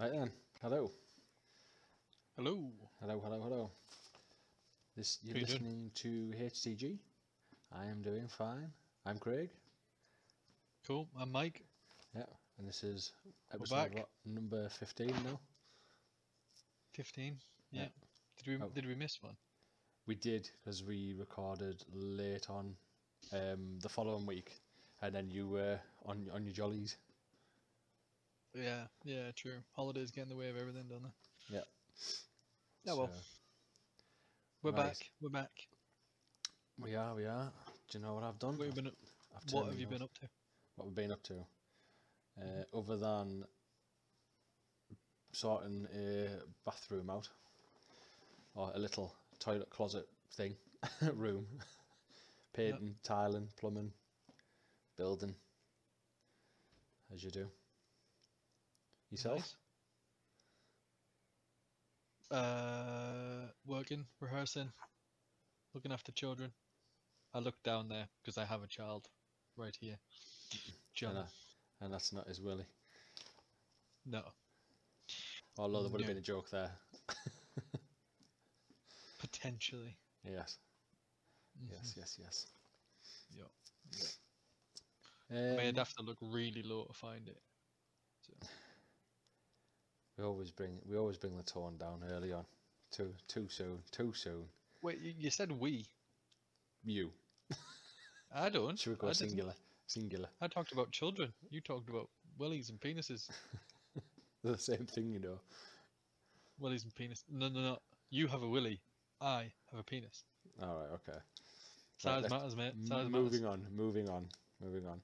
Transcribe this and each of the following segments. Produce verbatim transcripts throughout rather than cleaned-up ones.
Right then, hello. Hello. Hello, hello, hello. This You're you listening doing? to H T G. I am doing fine. I'm Craig. Cool, I'm Mike. Yeah, and this is episode what, number fifteen now. fifteen? Yeah. yeah. Did we oh. Did we miss one? We did, because we recorded late on um, the following week, and then you were on, on your jollies. Yeah, yeah, true. Holidays get in the way of everything, don't they? Yeah. Oh, well. So, we're nice. back, we're back. We are, we are. Do you know what I've done? What, I've, been up, I've what have you off. been up to? What we've been up to? Uh, mm-hmm. Other than sorting a bathroom out, or a little toilet closet thing, room, painting, yep. tiling, plumbing, building, as you do. Yourself? Nice. Uh, working, rehearsing, looking after children. I look down there because I have a child right here. John. And, I, and that's not his Willie. No. Although there would have no. been a joke there. Potentially. Yes. Mm-hmm. Yes, yes, yes. Yeah. yeah. Um, I mean, I'd have to look really low to find it. So. We always bring we always bring the tone down early on. Too too soon. Too soon. Wait, you, you said we. You. I don't. Should we go I singular? Didn't. Singular. I talked about children. You talked about willies and penises. They're the same thing, you know. Willies and penis. No, no, no. You have a willy. I have a penis. All right. Okay. Size right, matters, mate. Size m- matters. Moving on. Moving on. Moving on.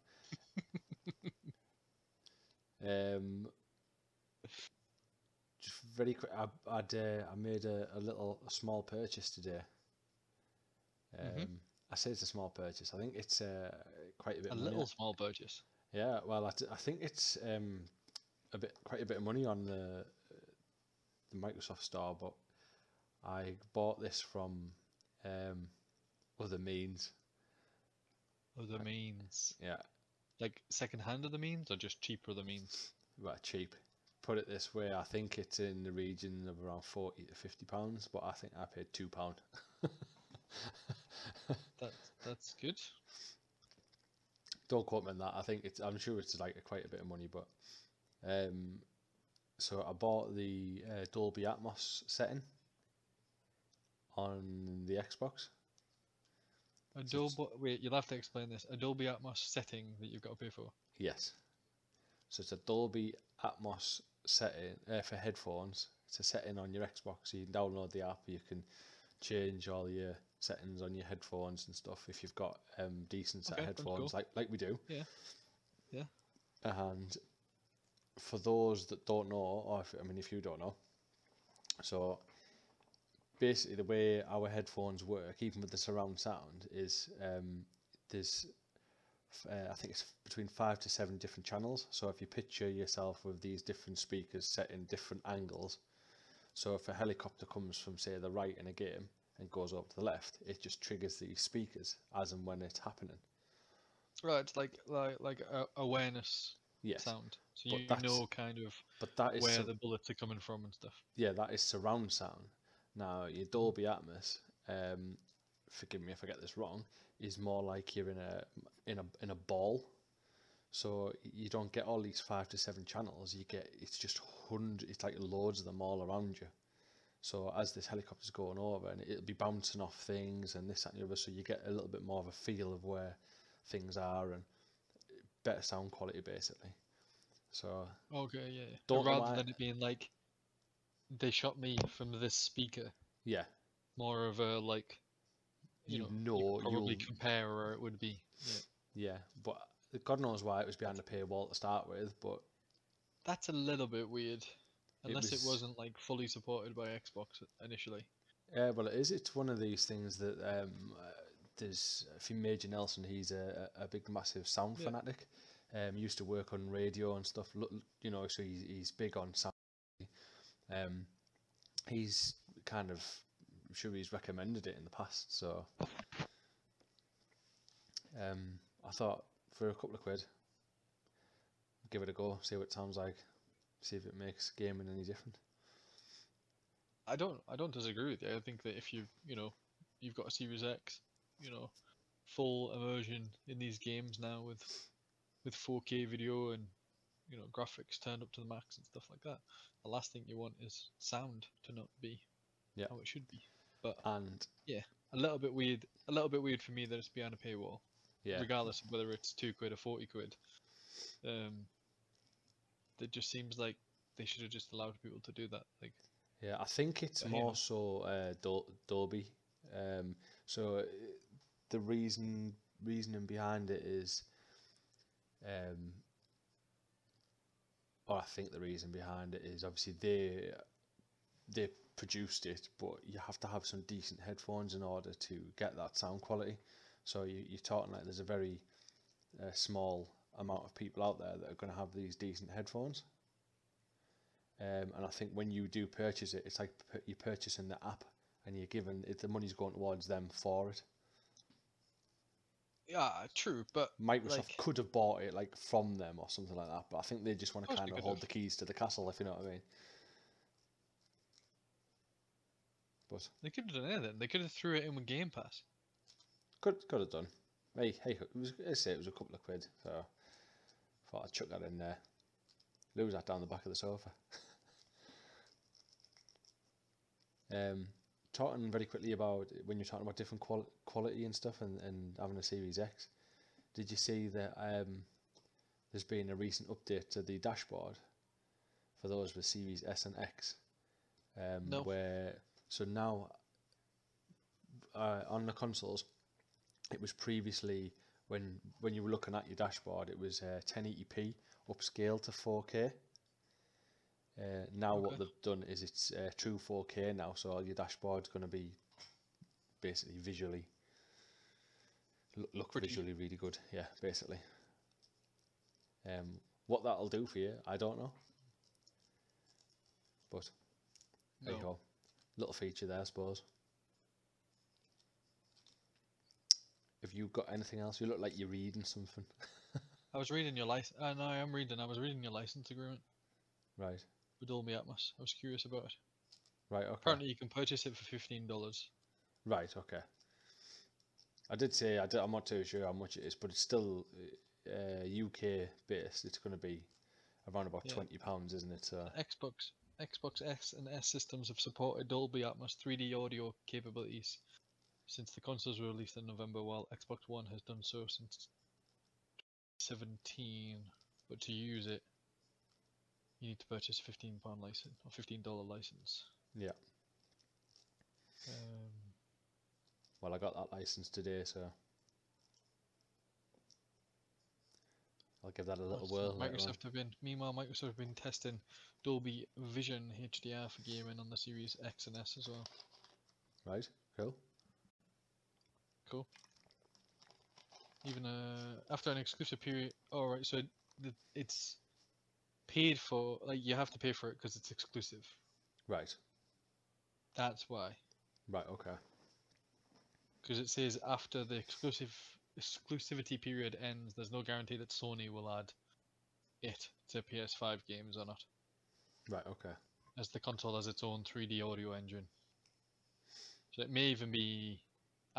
um. Just very quick. I I'd, uh, I made a, a little a small purchase today. Um, mm-hmm. I say it's a small purchase. I think it's uh, quite a bit. A of money. little small purchase. Yeah. Well, I, t- I think it's um, a bit quite a bit of money on the the Microsoft Store, but I bought this from um, other means. Other means. Yeah. Like secondhand other means, or just cheaper other means. Well, cheap. Put it this way, I think it's in the region of around forty to fifty pounds, but I think I paid two pound. That's that's good. Don't quote me on that. I think it's. I'm sure it's like quite a bit of money, but um, so I bought the uh, Dolby Atmos setting on the Xbox. A Dolby. Wait, you'll have to explain this. A Dolby Atmos setting that you've got to pay for. Yes. So it's a Dolby Atmos setting uh, for headphones. It's a setting on your Xbox. So you can download the app. You can change all your settings on your headphones and stuff if you've got um, decent set okay, of headphones, cool. like like we do. Yeah, yeah. And for those that don't know, or if, I mean, if you don't know, so basically the way our headphones work, even with the surround sound, is um, there's uh, I think it's between five to seven different channels. So if you picture yourself with these different speakers set in different angles. So if a helicopter comes from, say, the right in a game and goes up to the left, it just triggers these speakers as and when it's happening. Right, it's like like like uh, awareness yes. sound. So but you know kind of but that is where sur- the bullets are coming from and stuff. Yeah, that is surround sound. Now your Dolby Atmos, um, forgive me if I get this wrong, is more like you're in a in a in a ball. So you don't get all these five to seven channels. You get it's just hundred. It's like loads of them all around you. So as this helicopter's going over, and it'll be bouncing off things and this that, and the other. So you get a little bit more of a feel of where things are and better sound quality, basically. So okay, yeah. yeah. Don't rather rely... than it being like they shot me from this speaker. Yeah. More of a like you, you know, know you probably you'll... compare where it would be. Yeah, yeah but. God knows why it was behind a paywall to start with, but that's a little bit weird. Unless it, was, it wasn't like fully supported by Xbox initially. Yeah, uh, well, it is. It's one of these things that um, uh, there's. If you Major Nelson, he's a, a big, massive sound yeah. fanatic. Um, used to work on radio and stuff. You know, so he's he's big on sound. Um, he's kind of I'm sure he's recommended it in the past. So, um, I thought. For a couple of quid, give it a go, see what it sounds like. see if it makes gaming any different. I don't I don't disagree with you. I think that if you you know you've got a Series X, you know, full immersion in these games now with with four K video and you know graphics turned up to the max and stuff like that, the last thing you want is sound to not be yeah. how it should be. But and yeah, a little bit weird, a little bit weird for me that it's behind a paywall. Yeah. Regardless of whether it's two quid or forty quid, um, it just seems like they should have just allowed people to do that. Like, yeah, I think it's more so uh, Dol- Dolby. Um, so the reason reasoning behind it is, um, or I think the reason behind it is obviously they they produced it, but you have to have some decent headphones in order to get that sound quality. So you, you're talking like there's a very uh, small amount of people out there that are going to have these decent headphones. Um, and I think when you do purchase it, it's like you're purchasing the app and you're given, it, the money's going towards them for it. Yeah, true, but... Microsoft like, could have bought it like from them or something like that, but I think they just want to kind of hold the keys to the castle, if you know what I mean. But they could have done it then. They could have threw it in with Game Pass. Could, could have done. Hey, hey, it was, I say it was a couple of quid, so I thought I'd chuck that in there. Lose that down the back of the sofa. um, talking very quickly about when you're talking about different quali quality and stuff and, and having a Series X, did you see that um, there's been a recent update to the dashboard for those with Series S and X? Um, no. Where, so now uh, on the consoles, it was previously, when when you were looking at your dashboard, it was uh, ten eighty p upscale to four K. Uh, now okay. what they've done is it's uh, true four K now, so all your dashboard's going to be basically visually look, look visually really good. Yeah, basically. Um, what that'll do for you, I don't know. But there no. you go, little feature there, I suppose. Have you got anything else? You look like you're reading something. I was reading your license. Uh, no, I am reading. I was reading your license agreement. Right. With Dolby Atmos. I was curious about it. Right, okay. Apparently you can purchase it for fifteen dollars. Right, okay. I did say, I did, I'm not too sure how much it is, but it's still uh, U K based. It's going to be around about yeah. twenty pounds, isn't it? So. Xbox, Xbox S and S systems have supported Dolby Atmos three D audio capabilities since the consoles were released in November, while Xbox One has done so since twenty seventeen. But to use it, you need to purchase a fifteen pound license or fifteen dollar license. Yeah. Um, well, I got that license today, so I'll give that a little whirl. Microsoft have been, meanwhile, Microsoft have been testing Dolby Vision H D R for gaming on the Series X and S as well. Right. Cool. Cool. Even uh, after an exclusive period, all right. So the, it's paid for. Like you have to pay for it because it's exclusive. Right. That's why. Right. Okay. Because it says after the exclusive exclusivity period ends, there's no guarantee that Sony will add it to P S five games or not. Right. Okay. As the console has its own three D audio engine, so it may even be.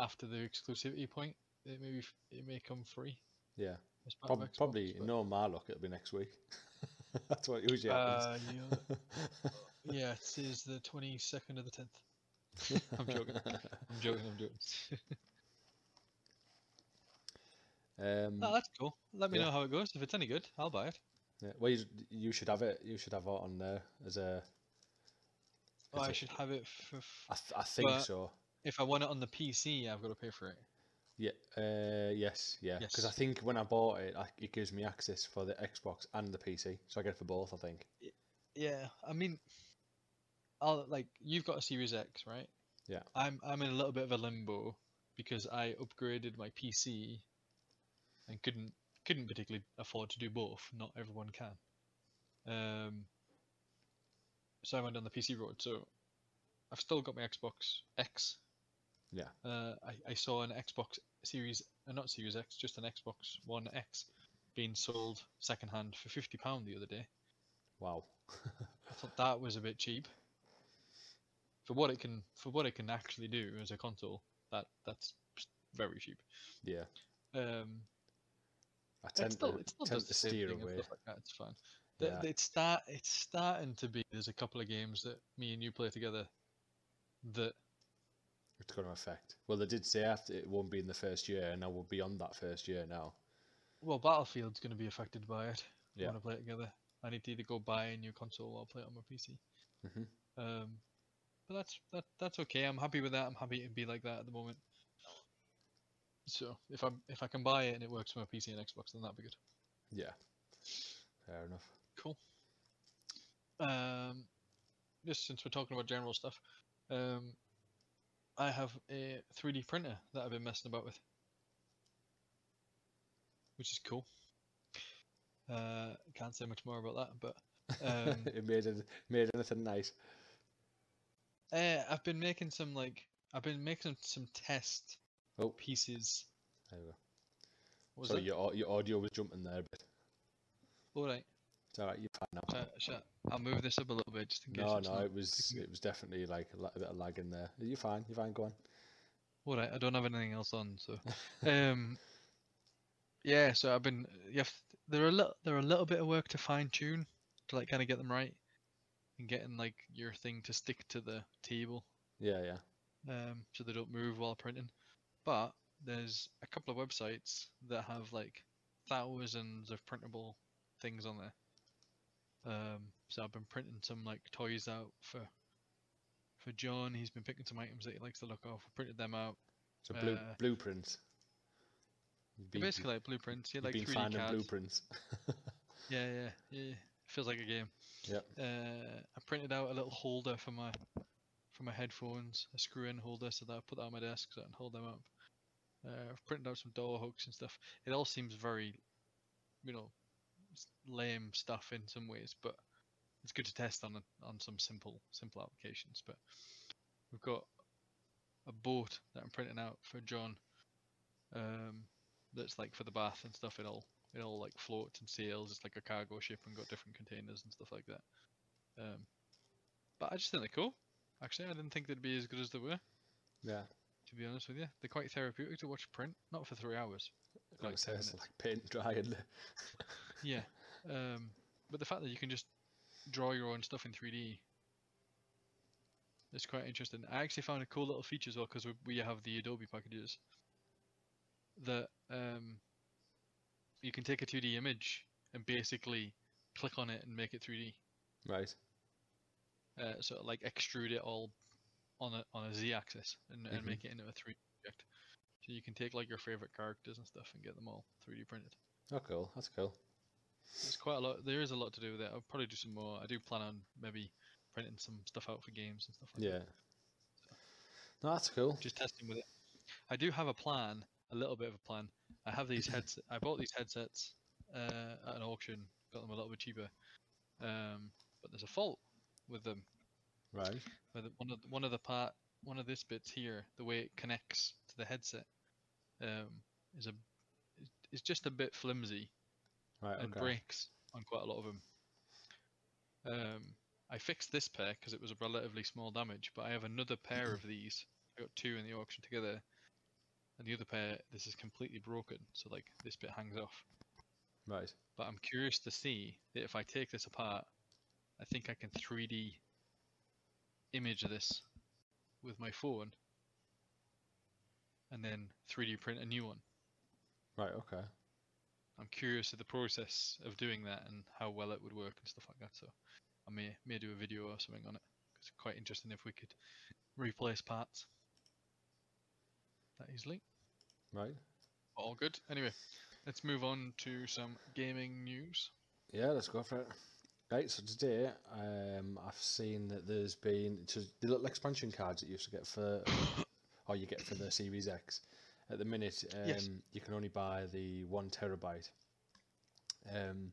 After the exclusivity point, it may be, it may come free. Yeah, probably. Xbox, probably but... No, my luck, it'll be next week. That's what it usually happens. Uh, yeah. yeah, it says the twenty second of the tenth. I'm joking. I'm joking. I'm joking. um, no, that's cool. Let me yeah. know how it goes. If it's any good, I'll buy it. Yeah. Well, you, you should have it. You should have it on there as a. As oh, I a, should have it for. I th I think but... so. If I want it on the P C, I've got to pay for it. Yeah. Uh, yes. Yeah. Because yes. I think when I bought it, I, it gives me access for the Xbox and the P C, so I get it for both. I think. Yeah. I mean, I'll like you've got a Series X, right? Yeah. I'm I'm in a little bit of a limbo because I upgraded my P C and couldn't couldn't particularly afford to do both. Not everyone can. Um. So I went on the P C road. So I've still got my Xbox X. Yeah. Uh, I, I saw an Xbox Series, uh, not Series X, just an Xbox One X being sold secondhand for fifty pounds the other day. Wow. I thought that was a bit cheap. For what it can, for what it can actually do as a console, that that's very cheap. Yeah. Um, I tend still, to, still tend to steer away. Like that. It's fine. Yeah. It's start. It's starting to be. There's a couple of games that me and you play together that it's going to affect. Well, they did say after it won't be in the first year, and now we're beyond that first year now. Well, Battlefield's going to be affected by it. Yeah. I want to play it together. I need to either go buy a new console or play it on my P C. Mm-hmm. Um, but that's that. That's okay. I'm happy with that. I'm happy to be like that at the moment. So if I if I can buy it and it works for my P C and Xbox, then that'd be good. Yeah. Fair enough. Cool. Um, just since we're talking about general stuff, um, I have a three D printer that I've been messing about with, which is cool. Uh, can't say much more about that, but um, it made it made anything nice. Uh, I've been making some like I've been making some test oh. pieces. There we go. So your your audio was jumping there a bit. All right. It's all right. You're fine now. Uh, shall I, I'll move this up a little bit just in case. No, no, it was it was definitely like a, a bit of lag in there. You're fine. You're fine. Go on. All right. I don't have anything else on, so. Um, Yeah, so I've been. You have, they're a little, they're a little bit of work to fine tune, to like kind of get them right, and getting like your thing to stick to the table. Yeah, yeah. Um, so they don't move while printing. But there's a couple of websites that have like thousands of printable things on there. Um, so I've been printing some like toys out for for John. He's been picking some items that he likes to look off. I printed them out. So blue, uh, blueprints. Been, basically like blueprints, yeah, like three D cards. Blueprints. yeah, yeah, yeah. Feels like a game. Yeah. Uh, I printed out a little holder for my for my headphones, a screw-in holder, so that I put that on my desk so I can hold them up. Uh, I've printed out some door hooks and stuff. It all seems very, you know, lame stuff in some ways, but it's good to test on on some simple simple applications. But we've got a boat that I'm printing out for John. Um. That's like for the bath and stuff. It all it all like floats and sails. It's like a cargo ship and got different containers and stuff like that. Um, but I just think they're cool. Actually, I didn't think they'd be as good as they were. Yeah. To be honest with you, they're quite therapeutic to watch print. Not for three hours. Like it's like paint dry and. yeah, um, but the fact that you can just draw your own stuff in three D is quite interesting. I actually found a cool little feature as well because we we have the Adobe packages. That um, you can take a two D image and basically click on it and make it three D. Right. Uh, so like extrude it all on a on a Z-axis and, mm-hmm. and make it into a three D object. So you can take like your favorite characters and stuff and get them all three D printed. Oh, cool. That's cool. There's quite a lot. There is a lot to do with it. I'll probably do some more. I do plan on maybe printing some stuff out for games and stuff like yeah. that. Yeah. So, no, that's cool. Just testing with it. I do have a plan. A little bit of a plan. I have these heads. I bought these headsets uh, at an auction. Got them a little bit cheaper. Um, but there's a fault with them. Right. Where the, one of the, one of the part, one of this bits here, the way it connects to the headset, um, is a, it's just a bit flimsy, right, and okay. breaks on quite a lot of them. Um, I fixed this pair because it was a relatively small damage, but I have another pair of these. I got two in the auction together. And the other pair, this is completely broken, so like this bit hangs off. Right. But I'm curious to see that if I take this apart, I think I can three D image this with my phone and then three D print a new one. Right, okay. I'm curious of the process of doing that and how well it would work and stuff like that, so I may, may do a video or something on it. It's quite interesting if we could replace parts that easily. Right. All good. Anyway, let's move on to some gaming news. Yeah, let's go for it. Right, so today um, I've seen that there's been so the little expansion cards that you used to get for, or you get for the Series X. At the minute, um, yes. you can only buy the one terabyte. Um,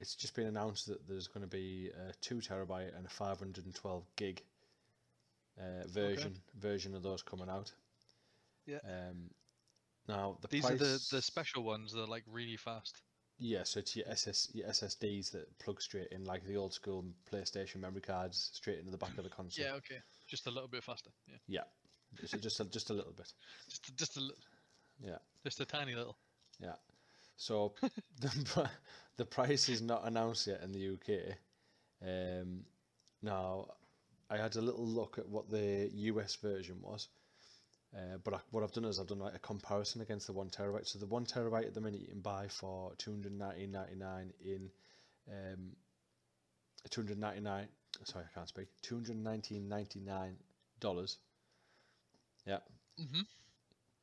it's just been announced that there's going to be a two terabyte and a five hundred twelve gig uh, version okay. version of those coming out. Yeah. Um, now the these price... are the the special ones. They're like really fast. Yeah, so it's your, S S, your S S Ds that plug straight in, like the old school PlayStation memory cards, straight into the back of the console. Yeah, okay. Just a little bit faster. Yeah. Yeah. Just, just, a, just a little bit. Just a, just a little. Yeah. Just a tiny little. Yeah. So the, the price is not announced yet in the U K. Um, now, I had a little look at what the U S version was. Uh, but I, what I've done is I've done like a comparison against the one terabyte. So the one terabyte at the minute you can buy for two hundred nineteen ninety-nine in um, two hundred ninety-nine. Sorry, I can't speak. two hundred nineteen ninety-nine dollars. Yeah. Mhm.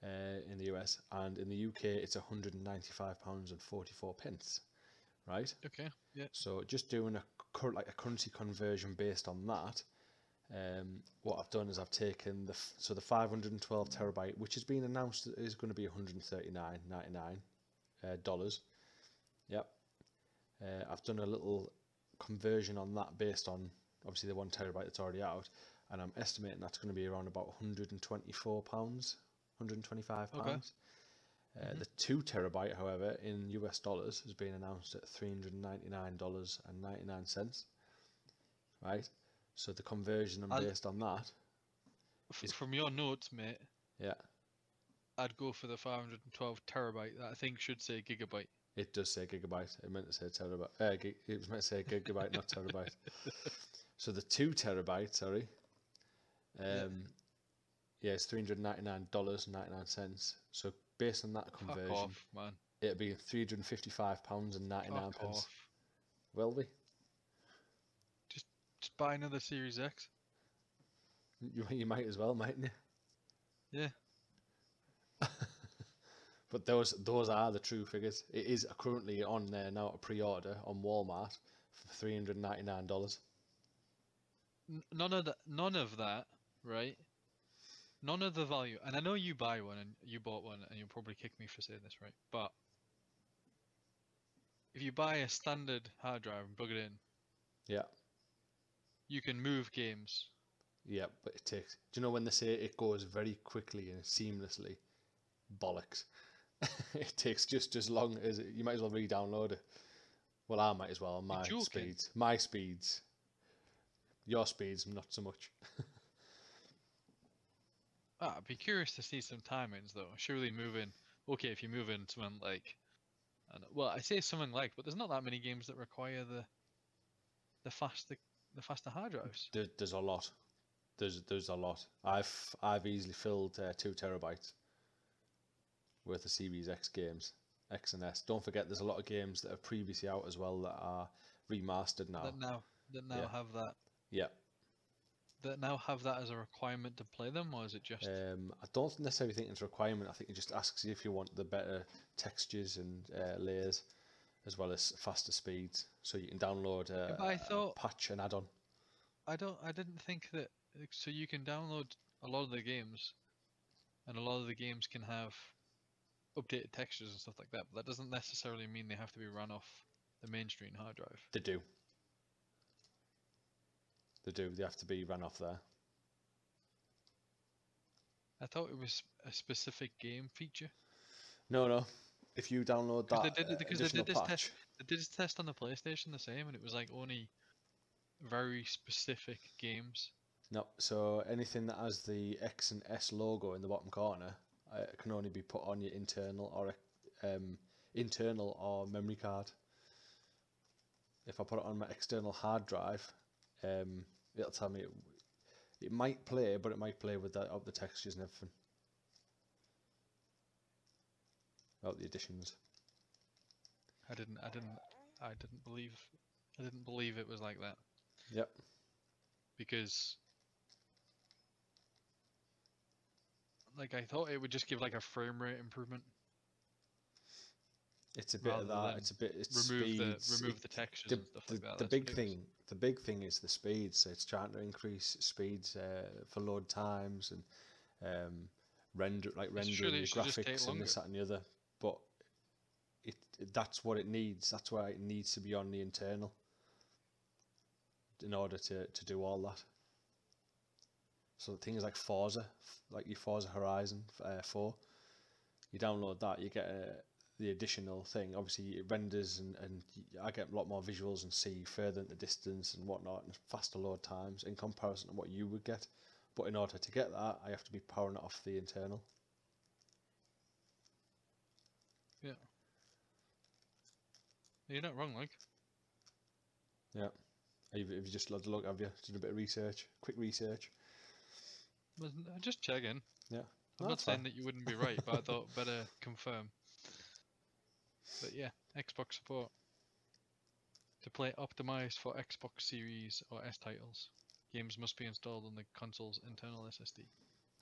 Uh, in the U S, and in the U K it's one hundred ninety-five pounds and forty-four pence. Right. Okay. Yeah. So just doing a current like a currency conversion based on that. Um, what I've done is I've taken the so the five hundred twelve terabyte, which has been announced is going to be one hundred thirty-nine ninety-nine uh, dollars. Yep, uh, I've done a little conversion on that based on obviously the one terabyte that's already out, and I'm estimating that's going to be around about one hundred twenty-four pounds, one hundred twenty-five pounds. Okay. Uh, mm-hmm. The two terabyte, however, in U S dollars has been announced at three hundred ninety-nine dollars and ninety-nine cents. Right. So the conversion I'm based on that. Is, from your notes, mate. Yeah. I'd go for the five hundred twelve terabyte. That I think should say gigabyte. It does say gigabyte. It meant to say terabyte. Uh, gig, it was meant to say gigabyte, not terabyte. So the two terabyte, sorry. Um, yeah. yeah, it's three hundred ninety-nine dollars and ninety-nine cents. So based on that conversion, fuck off, man. It'd be three hundred fifty-five pounds and ninety-nine pence. Will we? Just buy another Series X. You, you might as well, mightn't you? Yeah. But those those are the true figures. It is currently on there now, a pre-order on Walmart for three hundred ninety nine dollars. None of that, none of that, right? None of the value. And I know you buy one and you bought one, and you'll probably kick me for saying this, right? But if you buy a standard hard drive and plug it in, yeah. You can move games. Yeah, but it takes... Do you know when they say it goes very quickly and seamlessly? Bollocks. It takes just as long as... It, you might as well re-download it. Well, I might as well. My speeds. My speeds. Your speeds, not so much. ah, I'd be curious to see some timings, though. Surely moving... Okay, if you move in something like... I don't know, well, I say something like, but there's not that many games that require the... The faster... The faster hard drives. There, there's a lot. There's there's a lot. I've I've easily filled uh, two terabytes worth of Series X games, X and S. Don't forget, there's a lot of games that are previously out as well that are remastered now. That now that now yeah. have that. Yeah. That now have that as a requirement to play them, or is it just? Um, I don't necessarily think it's a requirement. I think it just asks you if you want the better textures and uh, layers, as well as faster speeds, so you can download a, yeah, I thought, a patch and add-on. I don't. I didn't think that. So you can download a lot of the games, and a lot of the games can have updated textures and stuff like that. But that doesn't necessarily mean they have to be run off the mainstream hard drive. They do. They do. They have to be run off there. I thought it was a specific game feature. No, no. If you download that, they did, uh, because they did this patch. test. They did this test on the PlayStation the same, and it was like only very specific games. No, so anything that has the X and S logo in the bottom corner uh, can only be put on your internal or um, internal or memory card. If I put it on my external hard drive, um, it'll tell me it, it might play, but it might play with that up the textures and everything. Oh, the additions. I didn't. I didn't. I didn't believe. I didn't believe it was like that. Yep. Because, like, I thought it would just give like a frame rate improvement. It's a bit of that. It's a bit. It's remove speeds, the remove the textures the, and stuff the, like that. The That's big thing. The big thing is the speed. So it's trying to increase speeds uh, for load times and um, render like rendering your graphics and this, that, and the other. But it, it that's what it needs. That's why it needs to be on the internal in order to, to do all that. So things like Forza, like your Forza Horizon uh, four, you download that, you get a, the additional thing. Obviously it renders and, and I get a lot more visuals and see further into distance and whatnot and faster load times in comparison to what you would get. But in order to get that, I have to be powering it off the internal. Yeah. You're not wrong, like. Yeah. Have you just had a look, have you? Did a bit of research, quick research. Well, just checking. Yeah. I'm no, not saying fine. that you wouldn't be right, but I thought better confirm. But yeah, Xbox support. To play optimized for Xbox Series or S titles, games must be installed on the console's internal S S D.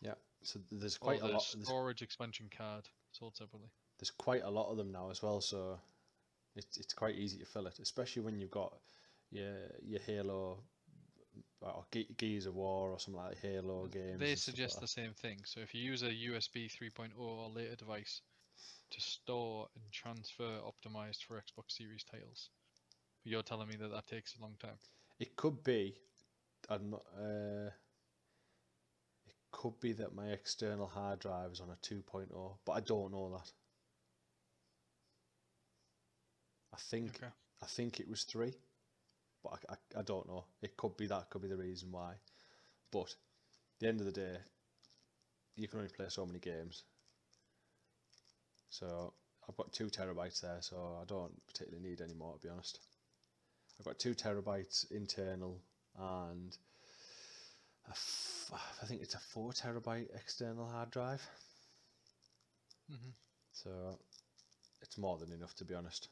Yeah, so there's quite or a lot. Storage expansion card sold separately. There's quite a lot of them now as well, so it's it's quite easy to fill it, especially when you've got your your Halo or Gears of War or something like that, Halo games. They suggest like the same thing. So if you use a U S B three point oh or later device to store and transfer optimized for Xbox Series titles, but you're telling me that that takes a long time. It could be, I'm not. Uh, it could be that my external hard drive is on a two point oh, but I don't know that. I think okay. I think it was three, but I, I I don't know. It could be that could be the reason why. But at the end of the day, you can only play so many games. So I've got two terabytes there, so I don't particularly need any more, to be honest. I've got two terabytes internal and a f I think it's a four terabyte external hard drive. Mm-hmm. So it's more than enough, to be honest.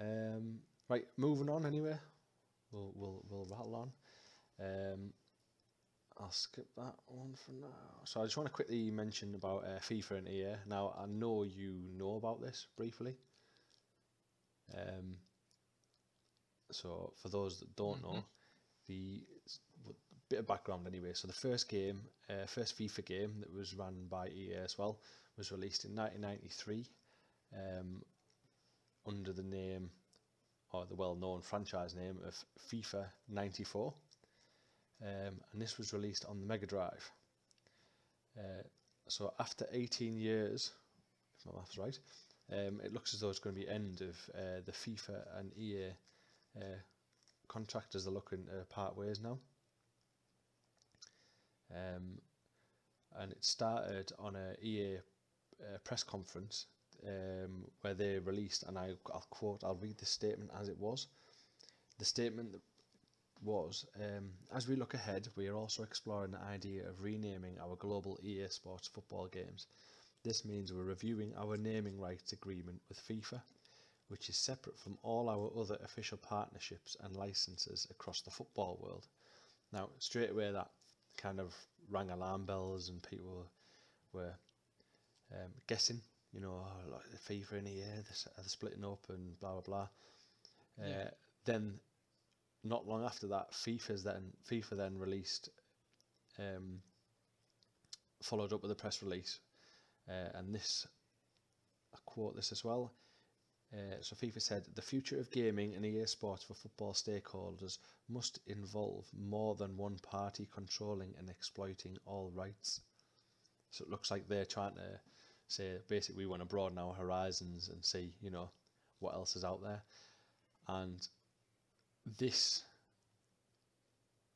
Um, right, moving on anyway. We'll we'll we'll rattle on. Um, I'll skip that one for now. So I just want to quickly mention about uh, FIFA and E A. Now, I know you know about this briefly. Um, so for those that don't mm-hmm. know, the bit of background anyway. So the first game, uh, first FIFA game that was run by E A as well, was released in nineteen ninety-three um, under the name, or the well-known franchise name of FIFA ninety-four. Um, and this was released on the Mega Drive. Uh, so after eighteen years, if my maths right, um, it looks as though it's going to be end of uh, the FIFA and E A uh, contract as they're looking to part ways now. Um, and it started on a E A uh, press conference um, where they released, and I, I'll quote, I'll read the statement as it was. The statement that was, um, as we look ahead, we are also exploring the idea of renaming our global E A Sports football games. This means we're reviewing our naming rights agreement with FIFA, which is separate from all our other official partnerships and licenses across the football world. Now, straight away that kind of rang alarm bells and people were um, guessing, you know, oh, like FIFA and E A, they're splitting up and blah, blah, blah. Yeah. Uh, then not long after that, FIFA's then FIFA then released, um, followed up with a press release, uh, and this, I quote this as well. Uh, so FIFA said, the future of gaming and E A Sports for football stakeholders must involve more than one party controlling and exploiting all rights. So it looks like they're trying to say, basically, we want to broaden our horizons and see, you know, what else is out there. And this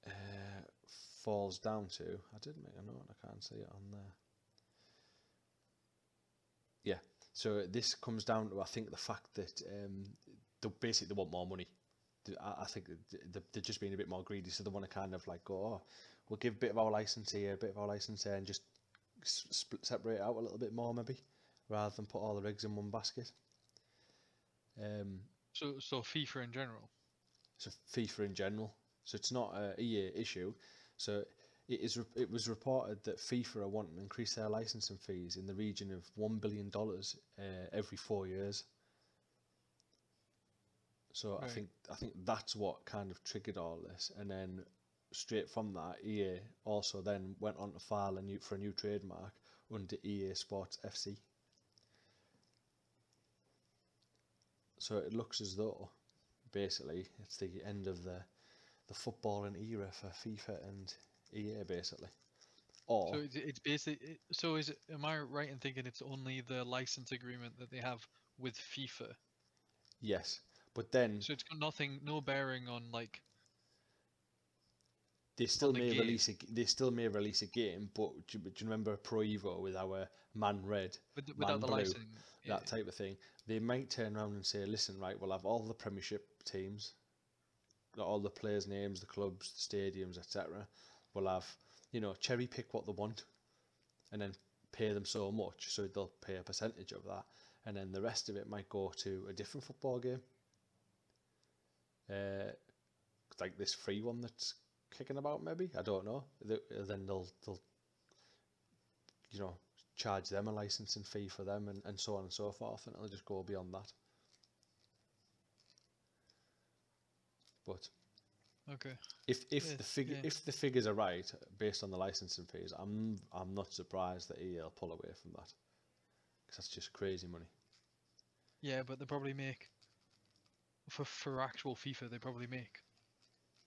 uh, falls down to, I did make a note, I can't see it on there. Yeah, so this comes down to, I think, the fact that um, they basically want more money. I think they're just being a bit more greedy, so they want to kind of like go, oh, we'll give a bit of our license here, a bit of our license there, and just split, separate it out a little bit more maybe, rather than put all the eggs in one basket. Um, so, so FIFA in general? So FIFA in general, so it's not a E A issue. So it is. It was reported that FIFA are wanting to increase their licensing fees in the region of one billion dollars uh, every four years. So right. I think I think that's what kind of triggered all this, and then straight from that, E A also then went on to file a new for a new trademark under E A Sports F C. So it looks as though, basically, it's the end of the the footballing era for FIFA and E A, basically. Or so it's, it's basically. So is it, am I right in thinking it's only the license agreement that they have with FIFA? Yes, but then. So it's got nothing, no bearing on like. They still may the release. A, they still may release a game, but do you, do you remember Pro Evo with our Man Red, with the, Man Blue, the license, yeah. that type of thing? They might turn around and say, "Listen, right, we'll have all the Premiership teams, all the players' names, the clubs, the stadiums, et cetera. We'll have." You know, cherry pick what they want and then pay them so much, so they'll pay a percentage of that, and then the rest of it might go to a different football game, uh, like this free one that's kicking about, maybe, I don't know. Then they'll, they'll you know, charge them a licensing fee for them, and, and so on and so forth, and it'll just go beyond that. But okay. If if yeah, the figure yeah. if the figures are right based on the licensing fees, I'm I'm not surprised that E A will pull away from that, because that's just crazy money. Yeah, but they probably make for for actual FIFA. They probably make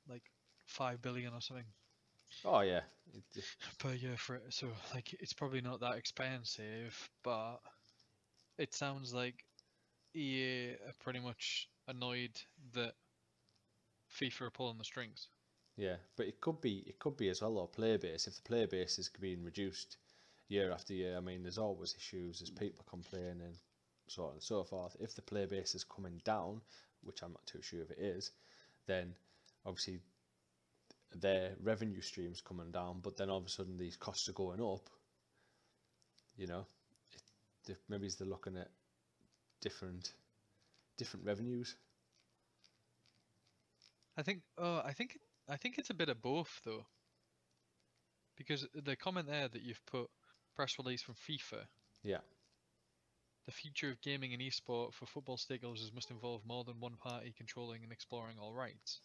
like five billion or something. Oh yeah. Per year for it, so like it's probably not that expensive. But it sounds like E A are pretty much annoyed that FIFA are pulling the strings. Yeah, but it could be it could be as well, or player base. If the player base is being reduced year after year, I mean, there's always issues, there's people complaining, so on and so forth. If the player base is coming down, which I'm not too sure if it is, then obviously their revenue stream's coming down, but then all of a sudden these costs are going up. You know, it, maybe they're looking at different different revenues. I think, oh, I think, I think it's a bit of both though, because the comment there that you've put, press release from FIFA. Yeah. The future of gaming and esport for football stakeholders must involve more than one party controlling and exploring all rights.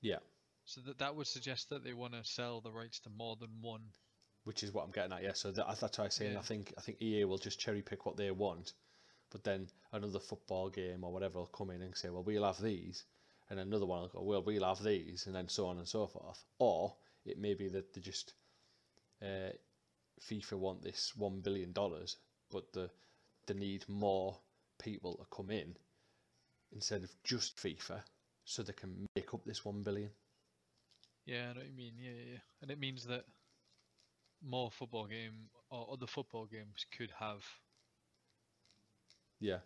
Yeah. So that that would suggest that they want to sell the rights to more than one. Which is what I'm getting at, yeah. So that, that's what I'm saying. Yeah. I think I think E A will just cherry pick what they want, but then another football game or whatever will come in and say, well, we'll have these. And another one will go, well, we'll have these, and then so on and so forth. Or it may be that they just, uh, FIFA want this one billion dollars, but the, they need more people to come in instead of just FIFA, so they can make up this one billion dollars. Yeah, I know what you mean. Yeah, yeah, yeah. And it means that more football game or other football games could have... Yeah.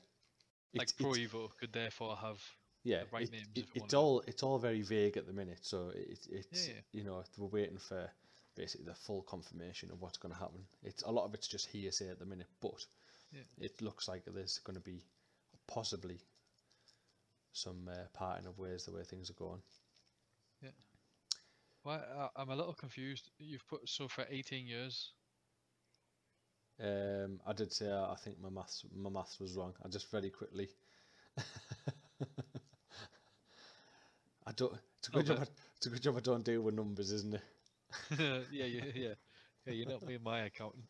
Like it's, Pro it's... Evo could therefore have... Yeah, the right it, names it, it's all it's all very vague at the minute, so it, it's yeah, yeah. you know, we're waiting for basically the full confirmation of what's going to happen. It's a lot of it's just hearsay at the minute, but yeah. it looks like there's going to be possibly some uh, parting of ways the way things are going. Yeah, well, I, I'm a little confused. You've put so for eighteen years. Um, I did say I think my maths my maths was wrong. I just very quickly. I don't. It's a good okay. job. I, it's a good job I don't deal with numbers, isn't it? yeah, yeah, yeah, yeah. You're not being my accountant.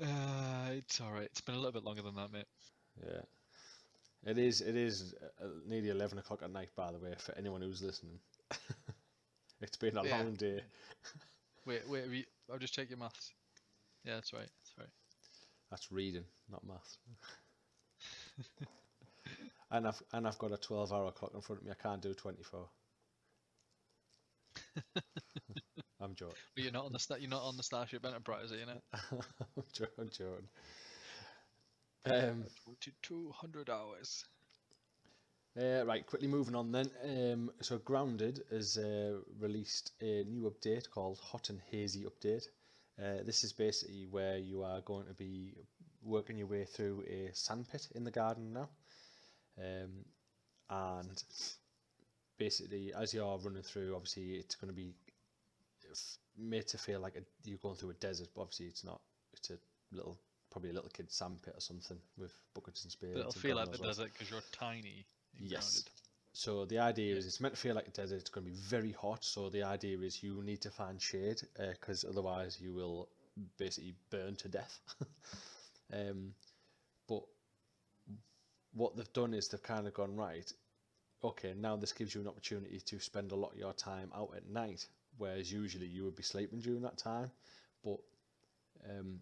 uh, it's all right. It's been a little bit longer than that, mate. Yeah, it is. It is nearly eleven o'clock at night, by the way, for anyone who's listening. It's been a yeah. long day. Wait, wait. We, I'll just check your maths. Yeah, that's right. That's right. That's reading, not maths. and I've and I've got a twelve-hour clock in front of me. I can't do twenty-four. I'm joking. But you're not on the you're not on the Starship Enterprise, are you? Know? I'm joking. I'm joking. Um, two hundred hours. Uh, right, quickly moving on then. Um, so Grounded has uh, released a new update called Hot and Hazy Update. Uh, this is basically where you are going to be working your way through a sandpit in the garden now. Um, and basically, as you are running through, obviously it's going to be made to feel like a, you're going through a desert, but obviously it's not. It's a little, probably a little kid's sandpit or something with buckets and spears. But it'll feel like the desert because you're tiny. Yes. Grounded. So the idea is it's meant to feel like a desert. It's going to be very hot. So the idea is you need to find shade because uh, otherwise you will basically burn to death. um, but what they've done is they've kind of gone, right, okay, now this gives you an opportunity to spend a lot of your time out at night, whereas usually you would be sleeping during that time. But um,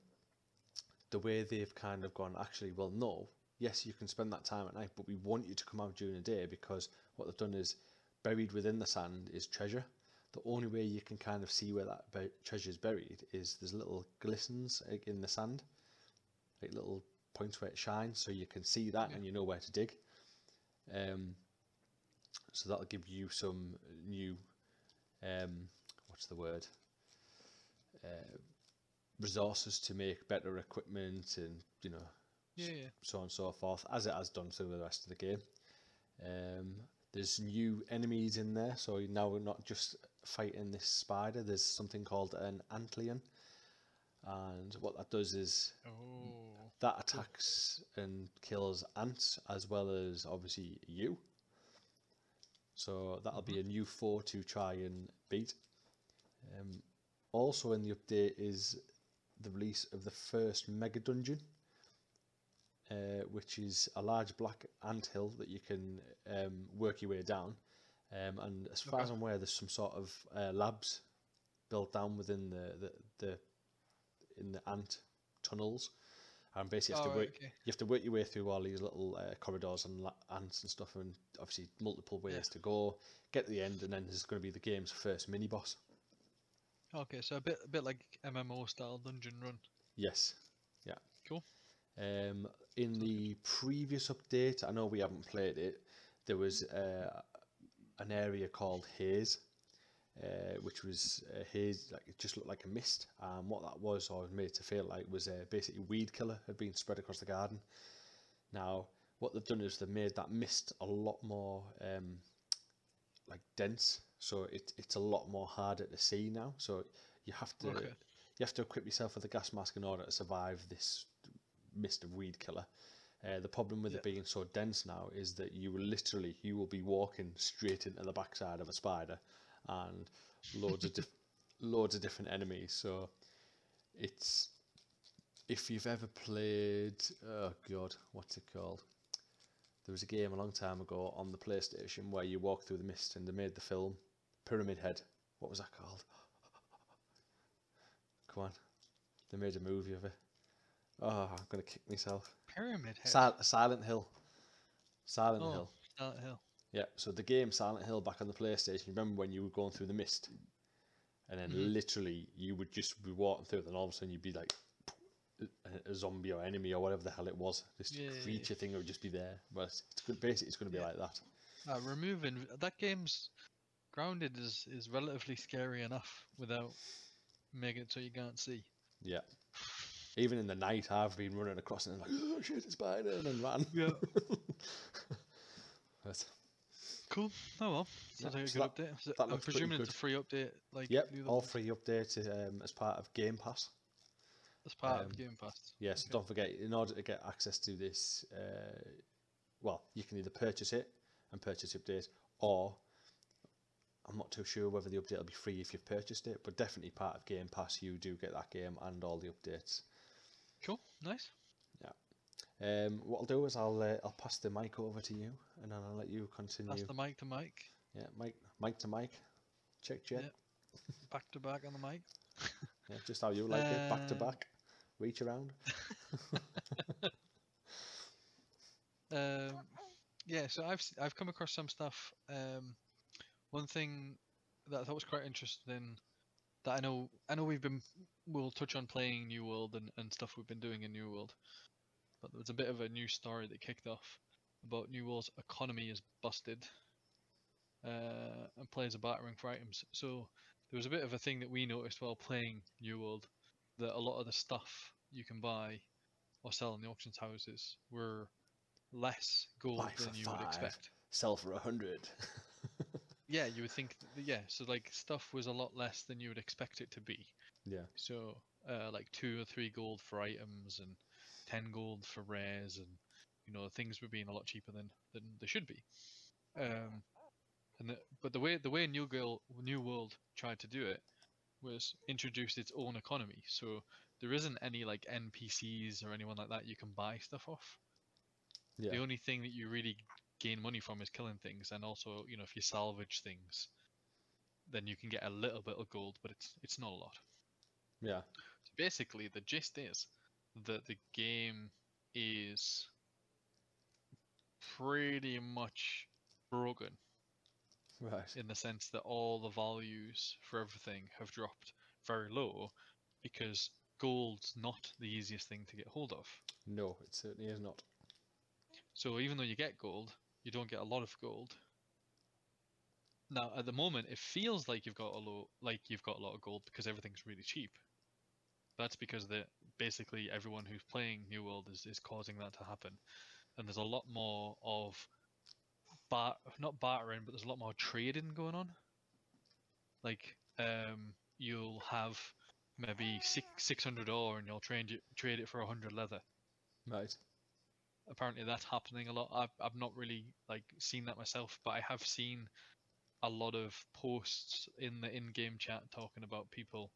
the way they've kind of gone, actually, well, no, yes, you can spend that time at night, but we want you to come out during the day, because what they've done is buried within the sand is treasure. The only way you can kind of see where that treasure is buried is there's little glistens in the sand, like little points where it shines, so you can see that, yeah, and you know where to dig. Um, so that'll give you some new, um, what's the word, uh, resources to make better equipment and, you know, yeah, yeah. so on and so forth, as it has done through the rest of the game. Um, there's new enemies in there, so now we're not just fighting this spider, there's something called an Antlion. And what that does is oh. that attacks and kills ants as well as obviously you. So that'll mm-hmm. be a new foe to try and beat. Um, also in the update is the release of the first mega dungeon, uh, which is a large black anthill that you can um, work your way down. Um, and as far okay. as I'm aware, there's some sort of uh, labs built down within the the, the in the ant tunnels, and basically you have, oh, to work, okay. you have to work your way through all these little uh, corridors and la ants and stuff, and obviously multiple ways yeah. to go, get to the end, and then there's going to be the game's first mini boss. Okay, so a bit a bit like M M O style dungeon run. Yes, yeah, cool. Um, in the previous update, I know we haven't played it, there was uh, an area called Haze, Uh, which was uh, haze, like it just looked like a mist, and um, what that was, or was made to feel like, was uh, basically weed killer had been spread across the garden. Now what they've done is they've made that mist a lot more um, like dense, so it, it's a lot more harder to see now, so you have to okay. you have to equip yourself with a gas mask in order to survive this mist of weed killer. Uh, the problem with yeah. it being so dense now is that you will literally you will be walking straight into the backside of a spider and loads of diff loads of different enemies. So it's, if you've ever played, oh god, what's it called, there was a game a long time ago on the PlayStation where you walk through the mist, and they made the film Pyramid Head. What was that called? Come on, they made a movie of it. Oh, I'm gonna kick myself. Pyramid Head. Sil Silent Hill. Silent oh, Hill. Silent Hill. Yeah, so the game Silent Hill back on the PlayStation, remember when you were going through the mist? And then mm-hmm. literally you would just be walking through it, and all of a sudden you'd be like a zombie or enemy or whatever the hell it was. This yeah, creature yeah. thing would just be there. But it's good, basically it's going to be yeah. like that. Uh, removing... That game's... Grounded is, is relatively scary enough without making it so you can't see. Yeah. Even in the night, I've been running across it and like, oh shit, it's spider, and then ran. Yeah. But... Cool. Oh well, sounds yeah, like a so good that, update. That I'm presuming it's a free update. Like yep, all thing. free updates um, as part of Game Pass. As part um, of Game Pass. Yes, yeah, okay. so don't forget, in order to get access to this, uh, well, you can either purchase it and purchase the update, or I'm not too sure whether the update will be free if you've purchased it, but definitely part of Game Pass, you do get that game and all the updates. Cool. Nice. Yeah. Um, what I'll do is I'll uh, I'll pass the mic over to you, and then I'll let you continue. Pass the mic to Mike. Yeah, Mike, Mike to Mike. Check, check. Yeah. Back to back on the mic. Yeah, just how you like uh... it. Back to back. Reach around. um, yeah, so I've I've come across some stuff. Um, one thing that I thought was quite interesting that I know I know we've been we'll touch on playing New World and and stuff we've been doing in New World. But there was a bit of a new story that kicked off about New World's economy is busted uh, and players are bartering for items. So there was a bit of a thing that we noticed while playing New World, that a lot of the stuff you can buy or sell in the auctions houses were less gold Life than you five. would expect. Sell for a hundred. Yeah, you would think. That, yeah, so like stuff was a lot less than you would expect it to be. Yeah. So uh, like two or three gold for items, and ten gold for rares, and you know, things were being a lot cheaper than than they should be. Um, and the, but the way the way New Girl New World tried to do it was introduced its own economy. So there isn't any like N P Cs or anyone like that you can buy stuff off. Yeah. The only thing that you really gain money from is killing things, and also, you know, if you salvage things, then you can get a little bit of gold, but it's it's not a lot. Yeah. So basically, the gist is that the game is pretty much broken. Right. In the sense that all the values for everything have dropped very low, because gold's not the easiest thing to get hold of. No, it certainly is not. So even though you get gold, you don't get a lot of gold. Now, at the moment, it feels like you've got a lot, like you've got a lot of gold because everything's really cheap. That's because the basically everyone who's playing New World is, is causing that to happen, and there's a lot more of bar not bartering, but there's a lot more trading going on. Like, um, you'll have maybe six six hundred ore, and you'll trade it trade it for a hundred leather. Right. Apparently, that's happening a lot. I've I've not really like seen that myself, but I have seen a lot of posts in the in-game chat talking about people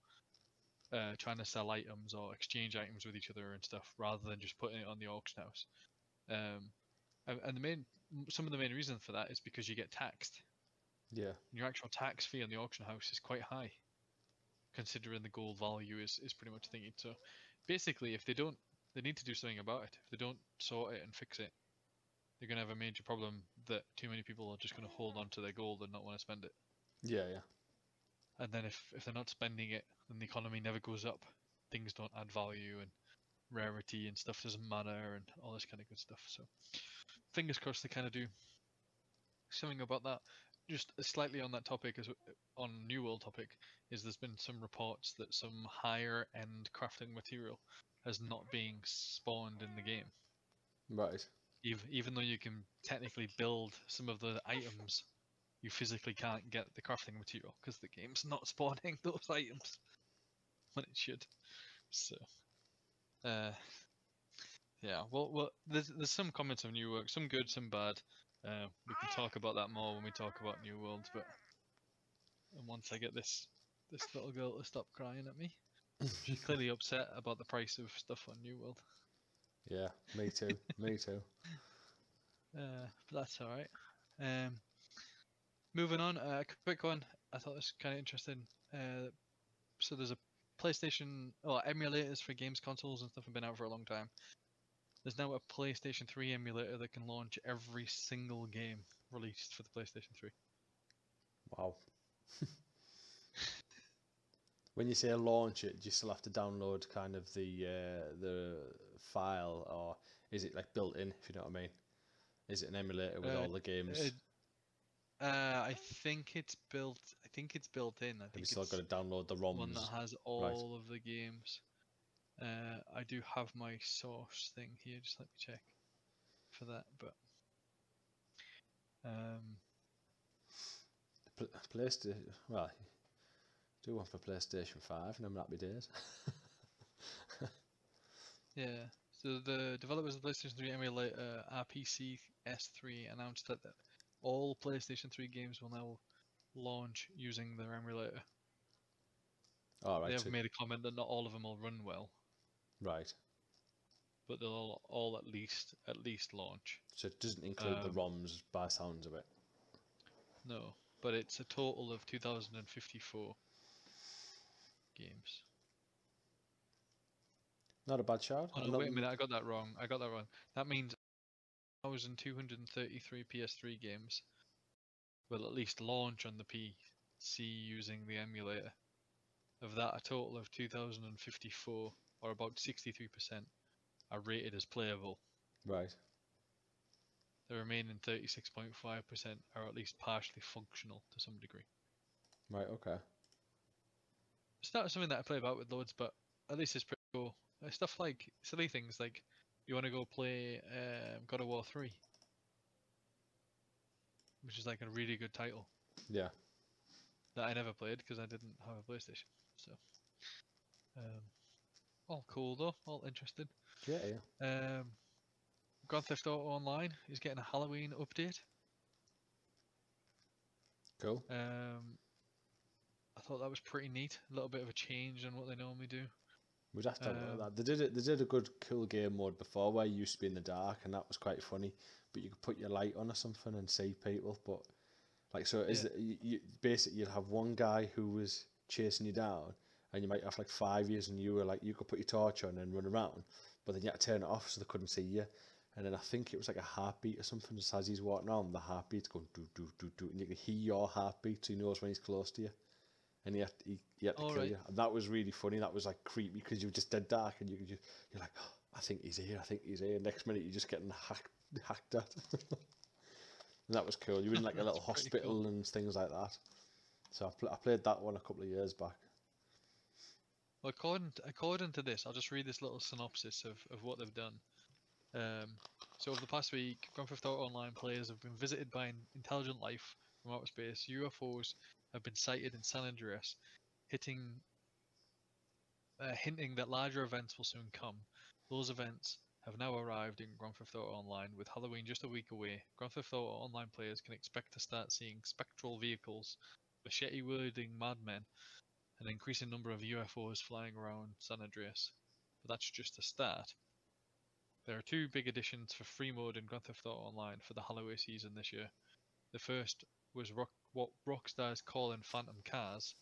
uh, trying to sell items or exchange items with each other and stuff, rather than just putting it on the auction house. Um, and, and the main, some of the main reason for that is because you get taxed. Yeah. And your actual tax fee on the auction house is quite high, considering the gold value is is pretty much thingy. So, basically, if they don't, they need to do something about it. If they don't sort it and fix it, you're going to have a major problem that too many people are just going to hold on to their gold and not want to spend it. Yeah, yeah. And then if, if they're not spending it, then the economy never goes up. Things don't add value, and rarity and stuff doesn't matter, and all this kind of good stuff. So fingers crossed they kind of do something about that. Just slightly on that topic, as on New World topic, is there's been some reports that some higher-end crafting material has not being spawned in the game. Right. Even though you can technically build some of the items, you physically can't get the crafting material because the game's not spawning those items when it should. So, uh, yeah. Well, well, there's there's some comments of New World, some good, some bad. Uh, we can talk about that more when we talk about New World. But and once I get this this little girl to stop crying at me, she's clearly upset about the price of stuff on New World. Yeah, me too. me too. Uh, but that's all right. Um, moving on, uh, a quick one. I thought this was kind of interesting. Uh, so there's a PlayStation, or oh, emulators for games consoles and stuff have been out for a long time. There's now a PlayStation three emulator that can launch every single game released for the PlayStation three. Wow. When you say launch it, do you still have to download kind of the uh, the file, or is it like built in, if you know what I mean? Is it an emulator with uh, all the games? Uh, uh, I think it's built. I think it's built in. I think you still got to download the ROMs. One that has all right. of the games. Uh, I do have my source thing here. Just let me check for that. But um, PlayStation. Well. Do one for PlayStation five, and I'm happy days. Yeah, so the developers of the PlayStation three emulator R P C S three announced that, that all PlayStation three games will now launch using their emulator. Oh, right, they have so... made a comment that not all of them will run well. Right. But they'll all, all at least at least launch. So it doesn't include um, the ROMs by sounds of it? No, but it's a total of two thousand fifty-four. Games. Not a bad shout. Oh, no, wait a minute, I got that wrong. I got that wrong. That means one thousand two hundred thirty-three P S three games will at least launch on the P C using the emulator. Of that, a total of two thousand fifty-four, or about sixty-three percent, are rated as playable. Right. The remaining thirty-six point five percent are at least partially functional to some degree. Right, okay. It's not something that I play about with loads, but at least it's pretty cool. Stuff like silly things like you want to go play um, God of War three, which is like a really good title. Yeah. That I never played because I didn't have a PlayStation. So, um, all cool though, all interesting. Yeah. Yeah. Um, Grand Theft Auto Online is getting a Halloween update. Cool. Um. I thought that was pretty neat. A little bit of a change on what they normally do. We'd have to have a look at that. They did it. They did a good cool game mode before where you used to be in the dark, and that was quite funny. But you could put your light on or something and see people. But like, so is yeah. you, you basically you'd have one guy who was chasing you down, and you might have like five years, and you were like you could put your torch on and run around, but then you had to turn it off so they couldn't see you. And then I think it was like a heartbeat or something. Just as he's walking on, the heartbeat's going do do do do, and you can hear your heartbeat, so he knows when he's close to you. And he had to, he, he had to kill right. you. And that was really funny. That was like creepy because you were just dead dark and you, you, you're like, oh, I think he's here, I think he's here. Next minute you're just getting hacked, hacked at. And that was cool. You were in like a little hospital cool. and things like that. So I, pl I played that one a couple of years back. Well, according to, according to this, I'll just read this little synopsis of, of what they've done. Um, so over the past week, Grand Theft Auto Online players have been visited by intelligent life from outer space, U F Os, have been sighted in San Andreas, hitting, uh, hinting that larger events will soon come. Those events have now arrived in Grand Theft Auto Online. With Halloween just a week away, Grand Theft Auto Online players can expect to start seeing spectral vehicles, machete-wielding madmen, and an increasing number of U F Os flying around San Andreas. But that's just a start. There are two big additions for free mode in Grand Theft Auto Online for the Halloween season this year. The first was Rock what Rockstar's calling Phantom Cars.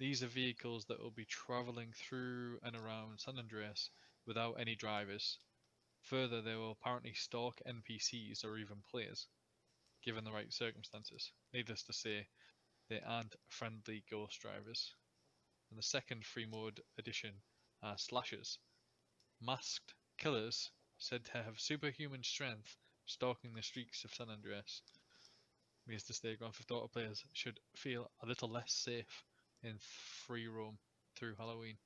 These are vehicles that will be travelling through and around San Andreas without any drivers. Further, they will apparently stalk N P Cs or even players, given the right circumstances. Needless to say, they aren't friendly ghost drivers. And the second free mode addition are slashers. Masked killers said to have superhuman strength stalking the streets of San Andreas. Means to stay, Grand Theft Auto players should feel a little less safe in free roam through Halloween.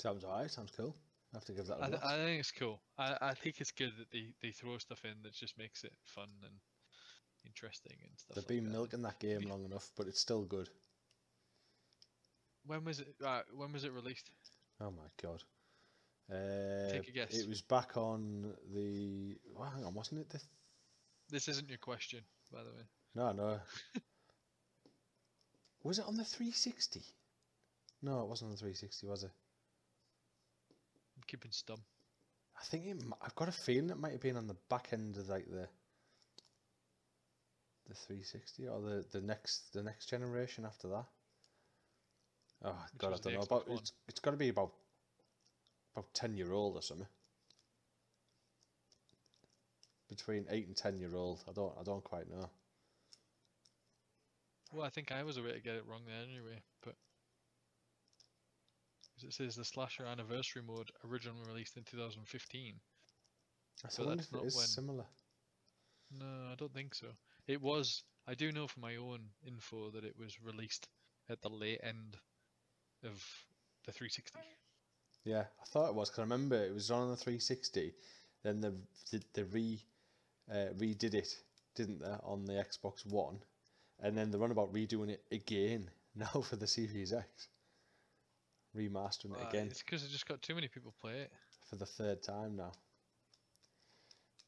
Sounds alright, sounds cool. I have to give that a I, th I think it's cool. I, I think it's good that they, they throw stuff in that just makes it fun and interesting and stuff. They've like been that. milking that game Be long enough, but it's still good. When was it? Uh, when was it released? Oh my god! Uh, Take a guess. It was back on the. Well, hang on, wasn't it the? This isn't your question, by the way. No, no. Was it on the three sixty? No, it wasn't on the three sixty, was it? I'm keeping stum. I think it, I've got a feeling it might have been on the back end of like the the three sixty or the the next the next generation after that. Oh Which god, I don't know. About, it's it's got to be about about ten year old or something. Between eight and ten year old, I don't, I don't quite know. Well, I think I was a way to get it wrong there anyway. But it says the slasher anniversary mode originally released in two thousand fifteen. I so wonder that's if not it is when... similar. No, I don't think so. It was. I do know from my own info that it was released at the late end of the three sixty. Yeah, I thought it was because I remember it was on the three sixty. Then the the, the re. Uh, redid it, didn't they, on the Xbox One, and then the runabout redoing it again now for the Series X, remastering well, it again. It's because it just got too many people play it for the third time now.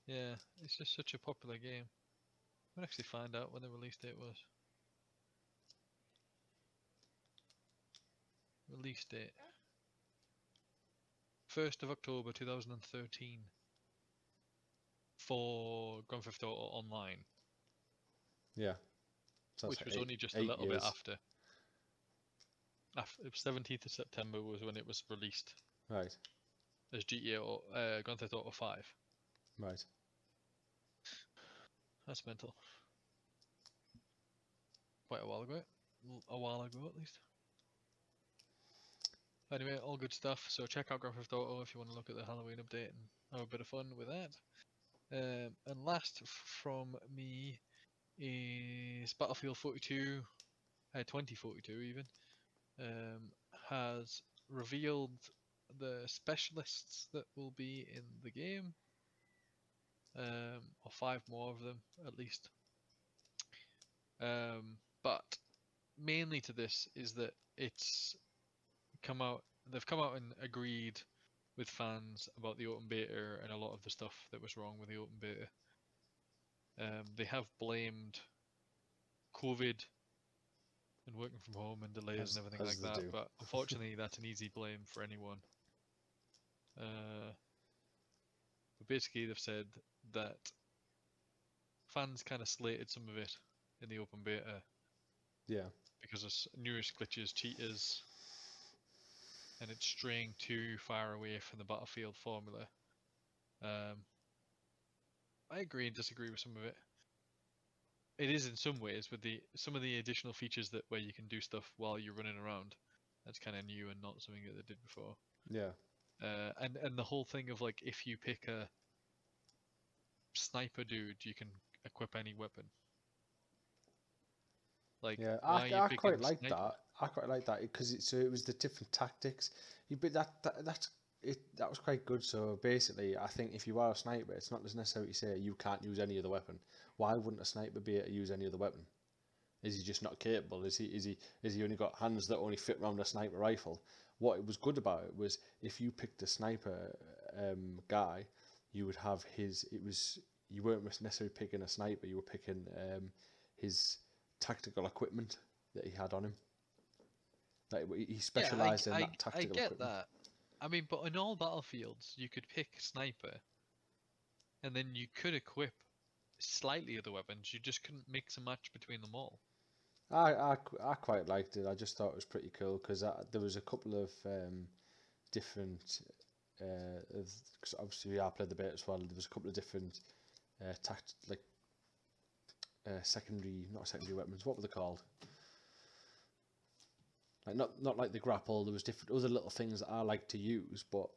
Yeah, it's just such a popular game. We'll actually find out when the release date was. Release date: first of October two thousand and thirteen. For Grand Theft Auto Online. Yeah. So which like was eight, only just a little years. bit after. After seventeenth of September was when it was released. Right. As G T A or uh, Grand Theft Auto five. Right. That's mental. Quite a while ago. A while ago at least. Anyway, all good stuff. So check out Grand Theft Auto if you want to look at the Halloween update and have a bit of fun with that. Um, and last from me is Battlefield forty-two, uh, twenty forty-two even, um, has revealed the specialists that will be in the game, um, or five more of them at least. Um, but mainly to this is that it's come out, they've come out and agreed with fans about the open beta and a lot of the stuff that was wrong with the open beta. Um, they have blamed COVID and working from home and delays as, and everything like that. Do. But unfortunately, that's an easy blame for anyone. Uh, but basically, they've said that fans kind of slated some of it in the open beta. Yeah. Because of numerous glitches, cheaters, and it's straying too far away from the Battlefield formula. Um, I agree and disagree with some of it. It is in some ways with the some of the additional features that where you can do stuff while you're running around. That's kind of new and not something that they did before. Yeah. Uh, and and the whole thing of like if you pick a sniper dude, you can equip any weapon. Like yeah, I, I quite like sniper? that. I quite like that because it so it was the different tactics. You but that that that's it that was quite good. So basically, I think if you are a sniper, it's not necessarily say you can't use any other weapon. Why wouldn't a sniper be able to use any other weapon? Is he just not capable? Is he is he is he only got hands that only fit round a sniper rifle? What was good about it was if you picked a sniper um, guy, you would have his. It was you weren't necessarily picking a sniper. You were picking um, his tactical equipment that he had on him. Like he specialised yeah, in that tactical equipment. I get equipment. that. I mean, but in all Battlefields, you could pick sniper, and then you could equip slightly other weapons. You just couldn't mix and match between them all. I, I, I quite liked it. I just thought it was pretty cool because there was a couple of um, different. Because uh, obviously I played the beta as well. There was a couple of different uh, tact like uh, secondary, not secondary weapons. What were they called? Like not not like the grapple. There was different other little things that I like to use, but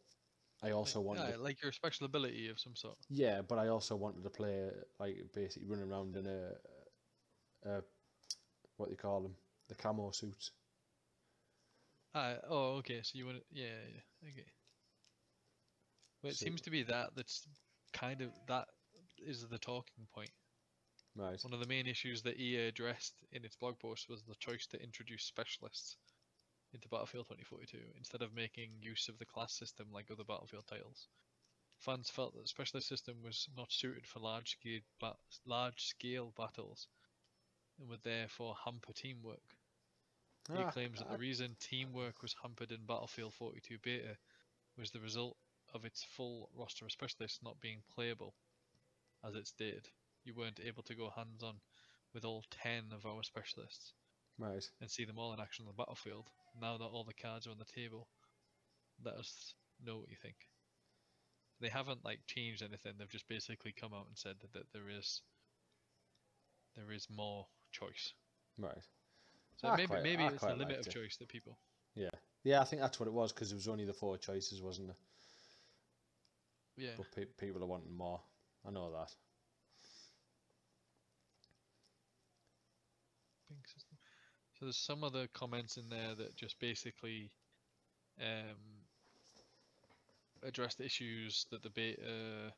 I also like, wanted yeah, like your special ability of some sort. Yeah, but I also wanted to play like basically running around in a. a What do you call them? The camo suits. Uh, oh, okay. So you want to... Yeah, yeah. Okay. Well, it so, seems to be that that's kind of... That is the talking point. Right. One of the main issues that E A addressed in its blog post was the choice to introduce specialists into Battlefield twenty forty-two instead of making use of the class system like other Battlefield titles. Fans felt that the specialist system was not suited for large-scale ba- large-scale battles and would therefore hamper teamwork. He ah, claims that the reason teamwork was hampered in Battlefield forty-two beta was the result of its full roster of specialists not being playable, as it stated. You weren't able to go hands-on with all ten of our specialists right. and see them all in action on the battlefield. Now that all the cards are on the table, let us know what you think. They haven't like changed anything, they've just basically come out and said that, that there is there is more choice. Right. So I maybe quite, maybe it's the limit of it. choice that people. Yeah. Yeah, I think that's what it was because it was only the four choices, wasn't it? Yeah. But pe people are wanting more. I know that. So there's some other comments in there that just basically um, addressed issues that the beta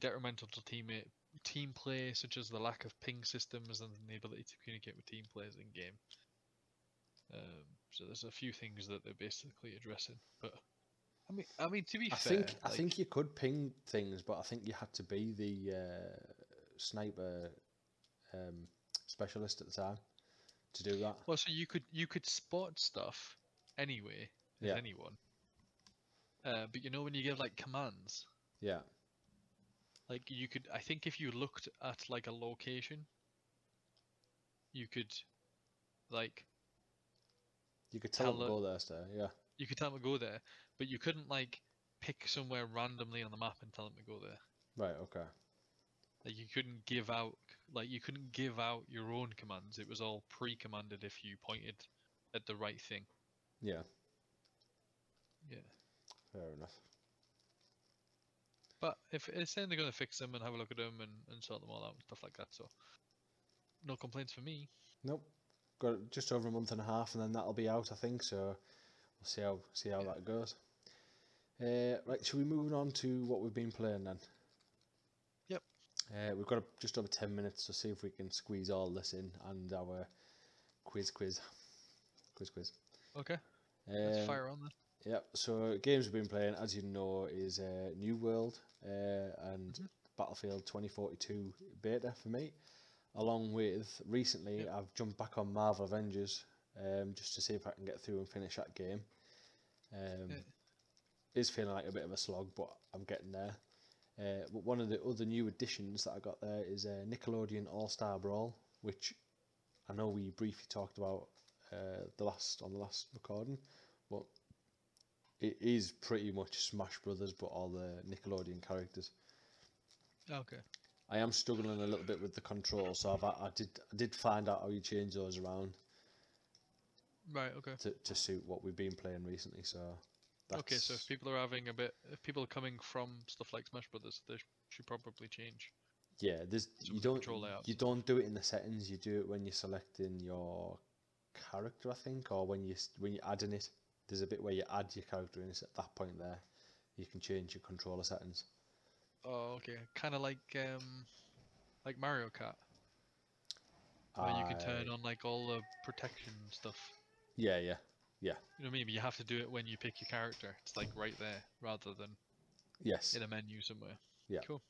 detrimental to teammate team play, such as the lack of ping systems and the ability to communicate with team players in game. Um, so there's a few things that they're basically addressing. But I mean, I mean to be I fair, think, like, I think you could ping things, but I think you had to be the uh, sniper um, specialist at the time to do that. Well, so you could you could spot stuff anyway as yeah. anyone. Uh, but you know when you give like commands. Yeah. Like you could, I think if you looked at like a location, you could, like. You could tell, tell them to go there, sir. Yeah. You could tell them to go there, but you couldn't like pick somewhere randomly on the map and tell them to go there. Right. Okay. Like you couldn't give out, like you couldn't give out your own commands. It was all pre-commanded if you pointed at the right thing. Yeah. Yeah. Fair enough. But if it's saying they're going to fix them and have a look at them and, and sort them all out and stuff like that, so no complaints for me. Nope. Got just over a month and a half, and then that'll be out, I think. So we'll see how see how yeah. that goes. Uh, right, shall we move on to what we've been playing then? Yep. Uh, we've got just over ten minutes to see if we can squeeze all this in and our quiz, quiz, quiz, quiz. Okay. Um, Let's fire on then. Yep, so games we've been playing, as you know, is uh, New World uh, and mm-hmm. Battlefield twenty forty-two beta for me. along with, recently, yep. I've jumped back on Marvel Avengers, um, just to see if I can get through and finish that game. Um, yep. It's feeling like a bit of a slog, but I'm getting there. Uh, but one of the other new additions that I got there is uh, Nickelodeon All-Star Brawl, which I know we briefly talked about uh, the last on the last recording, but it is pretty much Smash Brothers, but all the Nickelodeon characters. Okay. I am struggling a little bit with the controls, so I've, I did I did find out how you change those around. Right. Okay. To to suit what we've been playing recently, so. That's... Okay, so if people are having a bit, if people are coming from stuff like Smash Brothers, they should probably change. Yeah, there's you don't you don't do it in the settings. You do it when you're selecting your character, I think, or when you when you're adding it. There's a bit where you add your character in. It's at that point there, you can change your controller settings. Oh, okay, kind of like um, like Mario Kart, where I... you can turn on like all the protection stuff. Yeah, yeah. Yeah. You know what I mean? But you have to do it when you pick your character. It's like right there, rather than yes in a menu somewhere. Yeah. Cool.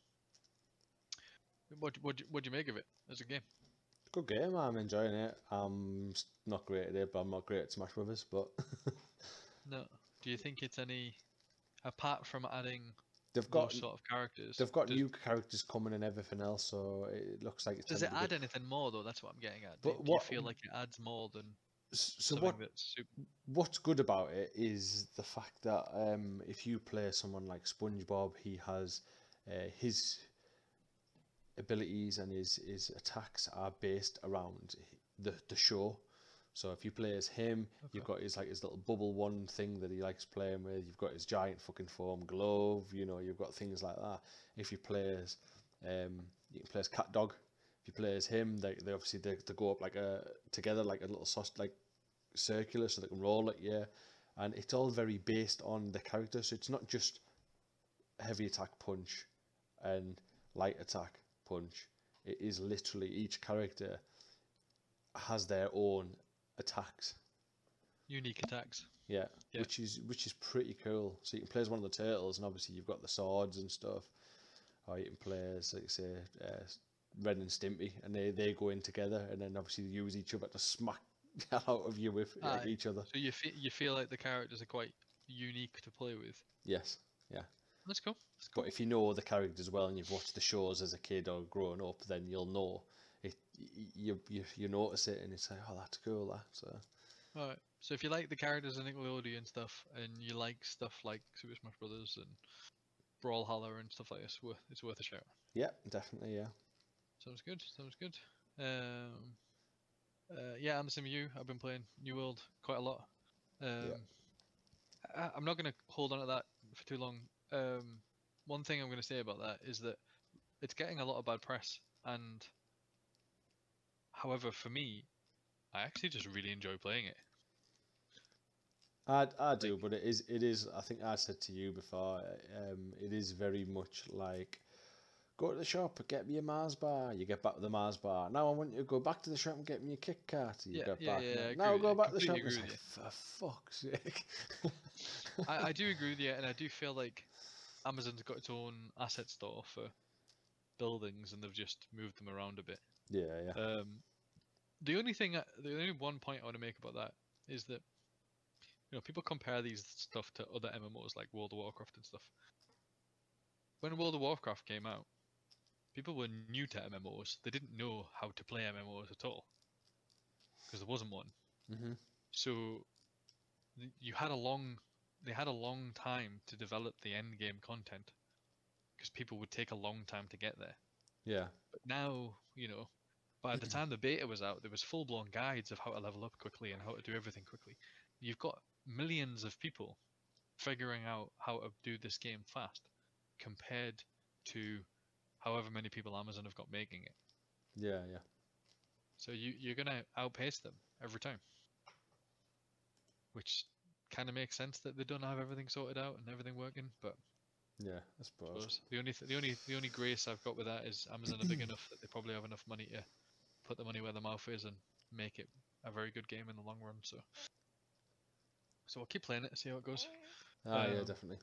What what what do you make of it as a game? Good game. I'm enjoying it. I'm not great at it, but I'm not great at Smash Brothers. But no. Do you think it's any apart from adding they've got those sort of characters? They've got does, new characters coming and everything else, so it looks like it's. Does it add anything more though? That's what I'm getting at. Do, but do what, you feel like it adds more than? So Something what? Super... What's good about it is the fact that um, if you play someone like SpongeBob, he has uh, his abilities and his his attacks are based around the the show. So if you play as him, okay. You've got his like his little bubble one thing that he likes playing with. You've got his giant fucking foam glove. You know, you've got things like that. If you play as um, you can play as Cat Dog. If you play as him, they they obviously they, they go up like a together like a little sauce like circular, so they can roll at you, and it's all very based on the character. So it's not just heavy attack punch and light attack punch. It is literally each character has their own attacks, unique attacks. Yeah, yeah. which is which is pretty cool. So you can play as one of the turtles, and obviously you've got the swords and stuff. Or you can play as like say. Uh, Red and Stimpy, and they, they go in together, and then obviously they use each other to smack the hell out of you with like, each other. So you feel you feel like the characters are quite unique to play with. Yes, yeah. That's cool. That's cool. But if you know the characters well and you've watched the shows as a kid or growing up, then you'll know it. You you you notice it, and it's like, oh, that's cool. That so. All right. So if you like the characters in Nickelodeon and stuff, and you like stuff like Super Smash Brothers and Brawlhalla and stuff like this, it's worth a shout. Yeah, definitely. Yeah. Sounds good, sounds good. Um, uh, yeah, I'm the same as you. I've been playing New World quite a lot. Um, yeah. I, I'm not going to hold on to that for too long. Um, one thing I'm going to say about that is that it's getting a lot of bad press. And, however, for me, I actually just really enjoy playing it. I, I do, like, but it is, it is, I think I said to you before, um, it is very much like... Go to the shop and get me a Mars bar. You get back to the Mars bar. Now I want you to go back to the shop and get me a Kit Kat. You yeah, get yeah, back. Yeah, now go back to the shop and say, for fuck's sake. I, I do agree with you, and I do feel like Amazon's got its own asset store for buildings, and they've just moved them around a bit. Yeah, yeah. Um, the only thing, the only one point I want to make about that is that you know people compare these stuff to other M M Os like World of Warcraft and stuff. When World of Warcraft came out, people were new to M M Os. They didn't know how to play M M Os at all because there wasn't one. Mm-hmm. So you had a long, they had a long time to develop the end game content because people would take a long time to get there. Yeah. But now, you know, by the time the beta was out, there was full blown guides of how to level up quickly and how to do everything quickly. You've got millions of people figuring out how to do this game fast compared to however many people Amazon have got making it. Yeah, yeah. So you, you're going to outpace them every time. Which kind of makes sense that they don't have everything sorted out and everything working, but... Yeah, I suppose. I suppose the only th the only the only grace I've got with that is Amazon are big enough that they probably have enough money to put the money where their mouth is and make it a very good game in the long run, so... So I'll keep playing it, see how it goes. Ah, um, yeah, definitely.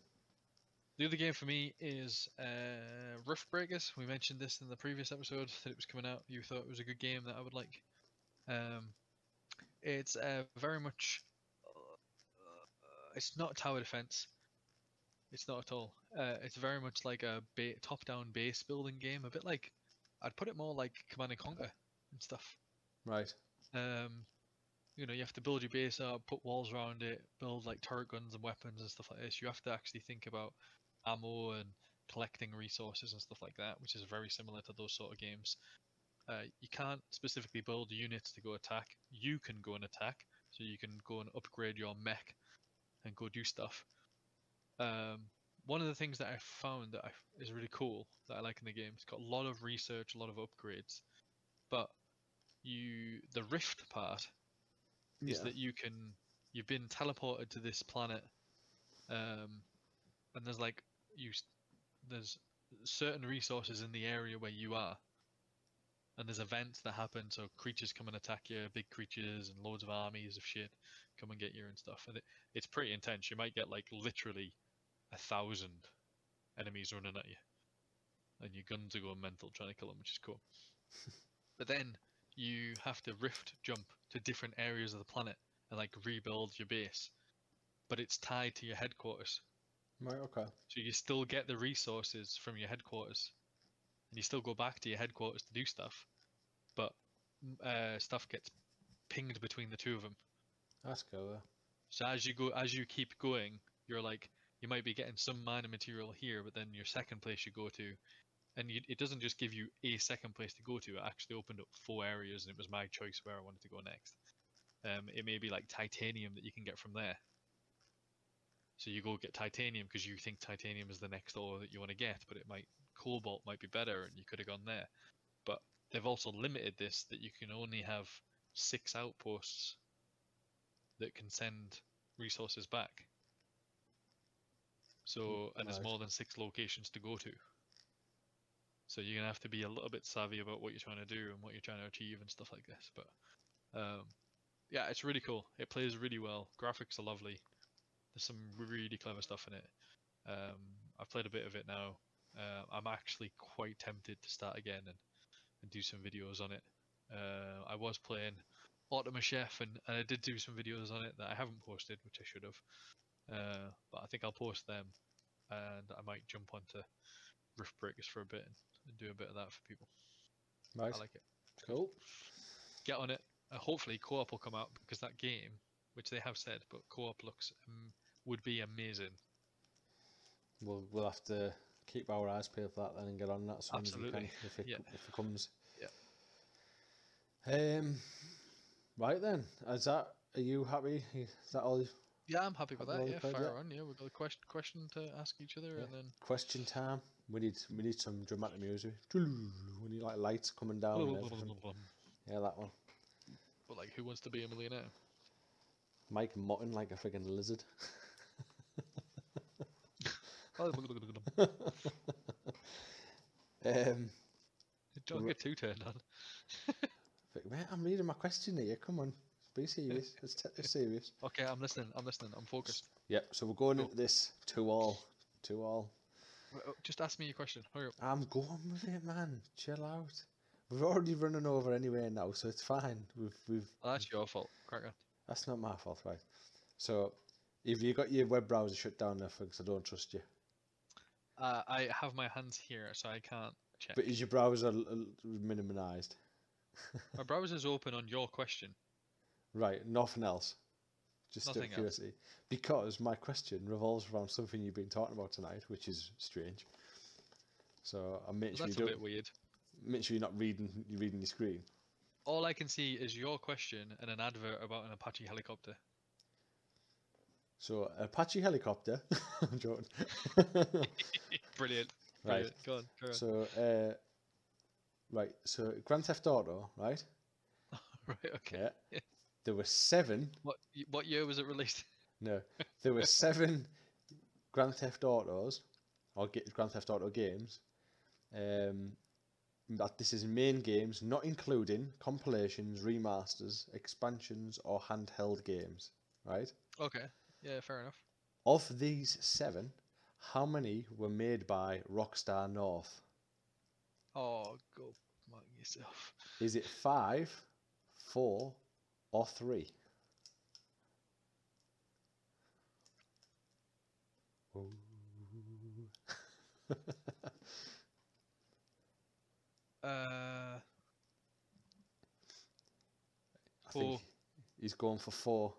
The other game for me is uh, Rift Breakers. We mentioned this in the previous episode that it was coming out. You thought it was a good game that I would like. Um, it's uh, very much... Uh, it's not tower defense. It's not at all. Uh, it's very much like a ba top-down base building game. A bit like... I'd put it more like Command and Conquer and stuff. Right. Um, you know, you have to build your base up, put walls around it, build like turret guns and weapons and stuff like this. You have to actually think about ammo and collecting resources and stuff like that, which is very similar to those sort of games. Uh, you can't specifically build units to go attack. You can go and attack, so you can go and upgrade your mech and go do stuff. Um, one of the things that I found that I, is really cool that I like in the game, it's got a lot of research, a lot of upgrades, but you the rift part is yeah. that you can you've been teleported to this planet, um, and there's like you there's certain resources in the area where you are. And there's events that happen, so creatures come and attack you, big creatures and loads of armies of shit come and get you and stuff. And it, it's pretty intense. You might get like literally a thousand enemies running at you. And your guns are going mental trying to kill them, which is cool. But then you have to rift jump to different areas of the planet and like rebuild your base. But it's tied to your headquarters. Right, okay. So you still get the resources from your headquarters. And you still go back to your headquarters to do stuff, but uh, stuff gets pinged between the two of them. That's cool. Though. So as you go, as you keep going, you're like you might be getting some minor material here, but then your second place you go to, and you, it doesn't just give you a second place to go to. It actually opened up four areas, and it was my choice where I wanted to go next. Um, it may be like titanium that you can get from there. So you go get titanium because you think titanium is the next ore that you want to get, but it might cobalt might be better, and you could have gone there. But they've also limited this that you can only have six outposts that can send resources back. So and there's more than six locations to go to. So you're gonna have to be a little bit savvy about what you're trying to do and what you're trying to achieve and stuff like this. But um, yeah, it's really cool. It plays really well. Graphics are lovely. There's some really clever stuff in it. Um, I've played a bit of it now. Uh, I'm actually quite tempted to start again and, and do some videos on it. Uh, I was playing Automachef and, and I did do some videos on it that I haven't posted, which I should have. Uh, but I think I'll post them and I might jump onto Rift Breakers for a bit and, and do a bit of that for people. Nice. I like it. Cool. Get on it. Uh, hopefully co-op will come out because that game, which they have said, but co-op looks um, would be amazing. We'll, we'll have to keep our eyes peeled for that then and get on that as soon as we can if it, yeah. if it comes. Yeah. Um. Right then, is that? Are you happy? Is that all? Yeah, I'm happy with that. Yeah, fire yet? on. Yeah, we've got a question question to ask each other, yeah. and then question time. We need we need some dramatic music. We need like lights coming down. Blah, blah, blah, blah, blah. Yeah, that one. But like, who wants to be a millionaire? Mike Mutton like a friggin' lizard. um, Don't get too turned on. Mate, I'm reading my question here. Come on, be serious. It's, t it's serious. Okay, I'm listening. I'm listening. I'm focused. Yep. So we're going oh. into this two all, two all. Just ask me your question. Hurry up. I'm going with it, man. Chill out. We're already running over anyway now, so it's fine. We've we've. Oh, that's your fault, cracker. That's not my fault, right? So, if you got your web browser shut down, there, because I don't trust you. Uh, I have my hands here, so I can't check. But is your browser minimized? My browser's open on your question. Right, nothing else. Just nothing curiosity. Else. Because my question revolves around something you've been talking about tonight, which is strange. So I make well, sure that's you don't, a bit weird. Make sure you're not reading you're reading your screen. All I can see is your question and an advert about an Apache helicopter. So, Apache helicopter. I'm joking. Brilliant. Right. Brilliant. Go on. Go on. So, uh, right. So, Grand Theft Auto, right? Right. Okay. Yeah. There were seven. What? What year was it released? No, there were seven Grand Theft Autos, or Grand Theft Auto games. Um, that this is main games, not including compilations, remasters, expansions, or handheld games. Right. Okay. Yeah, fair enough. Of these seven, How many were made by Rockstar North? Oh, go mark yourself. Is it five, four, or three? Ooh. uh, I think he's going for four.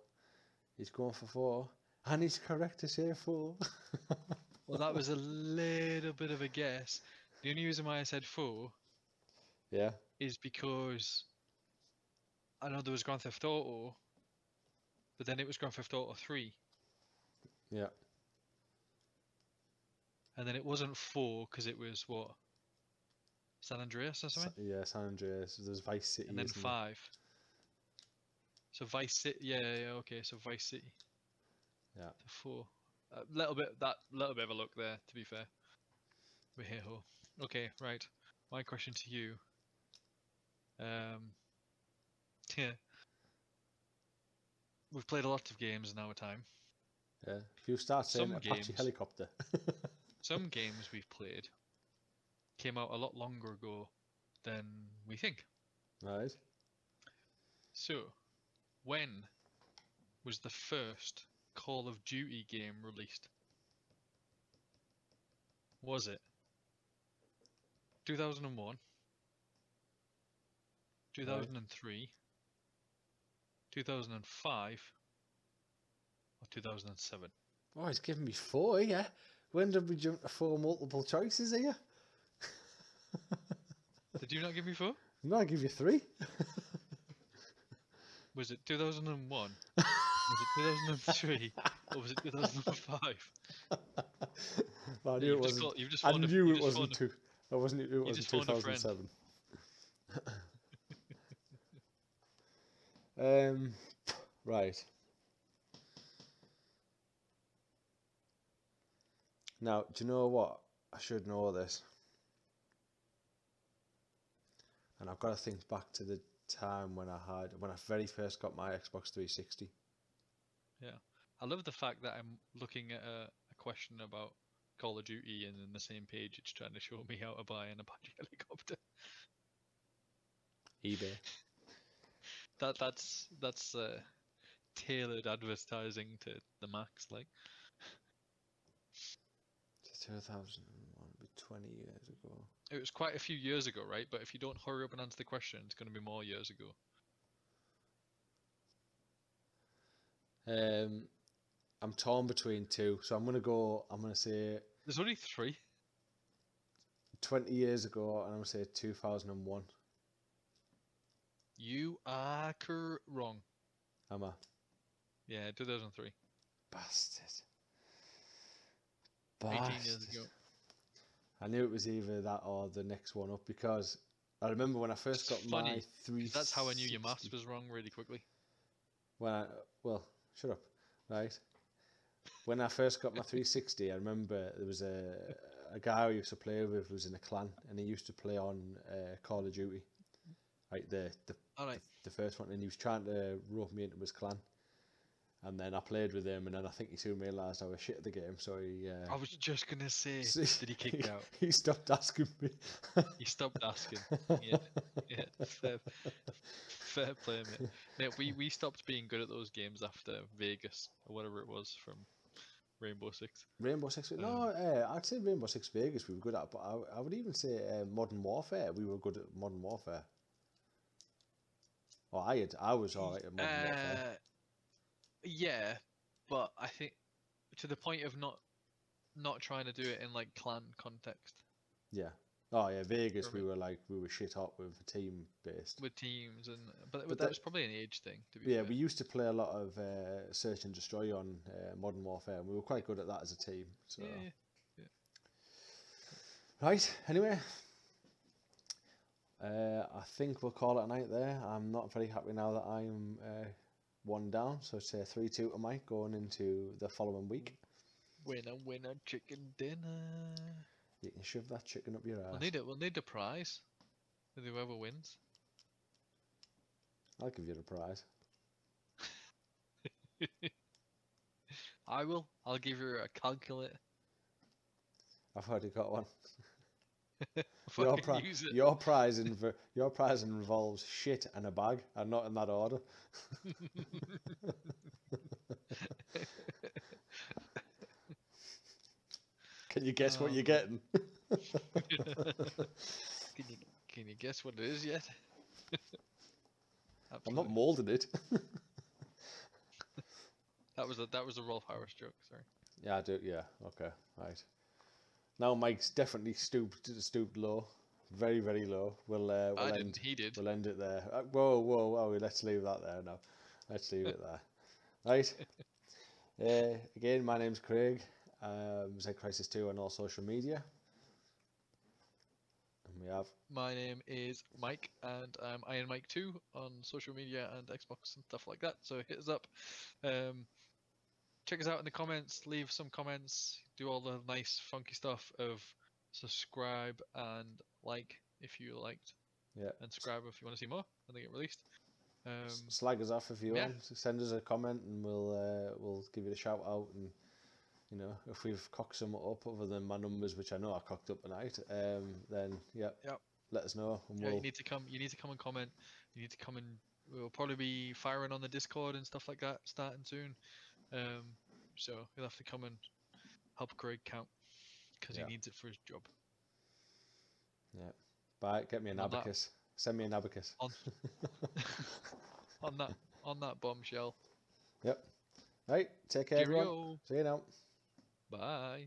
He's going for four. And he's correct to say four. Well, that was a little bit of a guess. The only reason why I said four, yeah, is because I know there was Grand Theft Auto, but then it was Grand Theft Auto three. Yeah. And then it wasn't four because it was what? San Andreas or something? Yeah, San Andreas. There's Vice City. And then five. It? So Vice City. Yeah, yeah, okay. So Vice City. Yeah. The four. A little bit that little bit of a look there, to be fair. But hey ho. Okay, right. My question to you. Um. Yeah. We've played a lot of games in our time. Yeah. If you start saying Apache helicopter. Some games we've played came out a lot longer ago than we think. Right. So, when was the first Call of Duty game released? Was it two thousand one, two thousand three, right, two thousand five, or two thousand seven? Oh, it's giving me four, yeah. When did we jump to four multiple choices here? Did you not give me four? No, I give you three. Was it two thousand one? Was it two thousand three? Or was it two thousand five? Well, I knew it wasn't. I knew it wasn't two. I wasn't. It wasn't two thousand seven. um, right. Now, do you know what? I should know this. And I've got to think back to the time when I had, when I very first got my Xbox three sixty. Yeah. I love the fact that I'm looking at a, a question about Call of Duty and in the same page it's trying to show me how to buy an Apache helicopter. eBay. that that's that's uh, tailored advertising to the max, like. two thousand one, be twenty years ago. It was quite a few years ago, right? But if you don't hurry up and answer the question, it's going to be more years ago. Um, I'm torn between two, so I'm going to go. I'm going to say there's only three. twenty years ago, and I'm going to say two thousand one. You are cur- wrong. Am I? Yeah, two thousand three. Bastard. Bastard. eighteen years ago. I knew it was either that or the next one up because I remember when I first got Funny, my three. That's how I knew your maths was wrong really quickly. When I well, shut up, right? When I first got my three sixty, I remember there was a a guy I used to play with who was in a clan, and he used to play on uh, Call of Duty, like the the, All right. the the first one, and he was trying to rope me into his clan. And then I played with him, and then I think he soon realised I was shit at the game, so he... Uh, I was just going to say, so did he kick he, out? He stopped asking me. He stopped asking. Yeah, yeah. Fair, fair play, mate. No, we, we stopped being good at those games after Vegas, or whatever it was from Rainbow Six. Rainbow Six? Um, no, uh, I'd say Rainbow Six Vegas we were good at, but I, I would even say uh, Modern Warfare. We were good at Modern Warfare. Oh, I had, I was alright at Modern uh, Warfare. Yeah, but I think to the point of not not trying to do it in like clan context. Yeah. Oh yeah, Vegas. We were like we were shit hot with a team based. With teams and but, but that, that was probably an age thing. To be yeah, fair. We used to play a lot of uh, search and destroy on uh, Modern Warfare, and we were quite good at that as a team. So. Yeah, yeah. Right. Anyway. Uh, I think we'll call it a night there. I'm not very happy now that I'm. Uh, one down, so it's a three two to Mike going into the following week. Winner, winner, chicken dinner. You can shove that chicken up your ass. We'll need it. We'll need the prize. Whoever wins. I'll give you the prize. I will. I'll give you a calculator. I've already got one. your, pri your prize in your prize involves shit and a bag, and not in that order. Can you guess um, what you're getting? can you can you guess what it is yet? I'm not moulding it. That was a, that was a Rolf Harris joke. Sorry. Yeah, I do. Yeah. Okay. Right. Now Mike's definitely stooped stooped low, very very low. We'll uh, we'll I didn't. End, he did. We'll end it there. Uh, whoa whoa whoa! Let's leave that there now. Let's leave it there. Right. Uh, again, my name's Craig. Um, Z Crisis two on all social media. And we have. My name is Mike, and I'm Iron Mike two on social media and Xbox and stuff like that. So hit us up. Um, Check us out in the comments, leave some comments, do all the nice funky stuff of subscribe and like if you liked. Yeah. And subscribe if you want to see more when they get released. Um, Slag us off if you yeah. want. Send us a comment and we'll uh, we'll give you a shout out, and you know, if we've cocked some up other than my numbers, which I know I cocked up tonight, um then yeah, yep. let us know. And yeah, we'll... you need to come you need to come and comment. You need to come and we'll probably be firing on the Discord and stuff like that starting soon. Um, so you'll have to come and help Craig count, because yeah. he needs it for his job. Yeah. Bye. Get me an on abacus. That. Send me an abacus. On, on that. On that bombshell. Yep. Right. Take care, Cheerio. Everyone. See you now. Bye.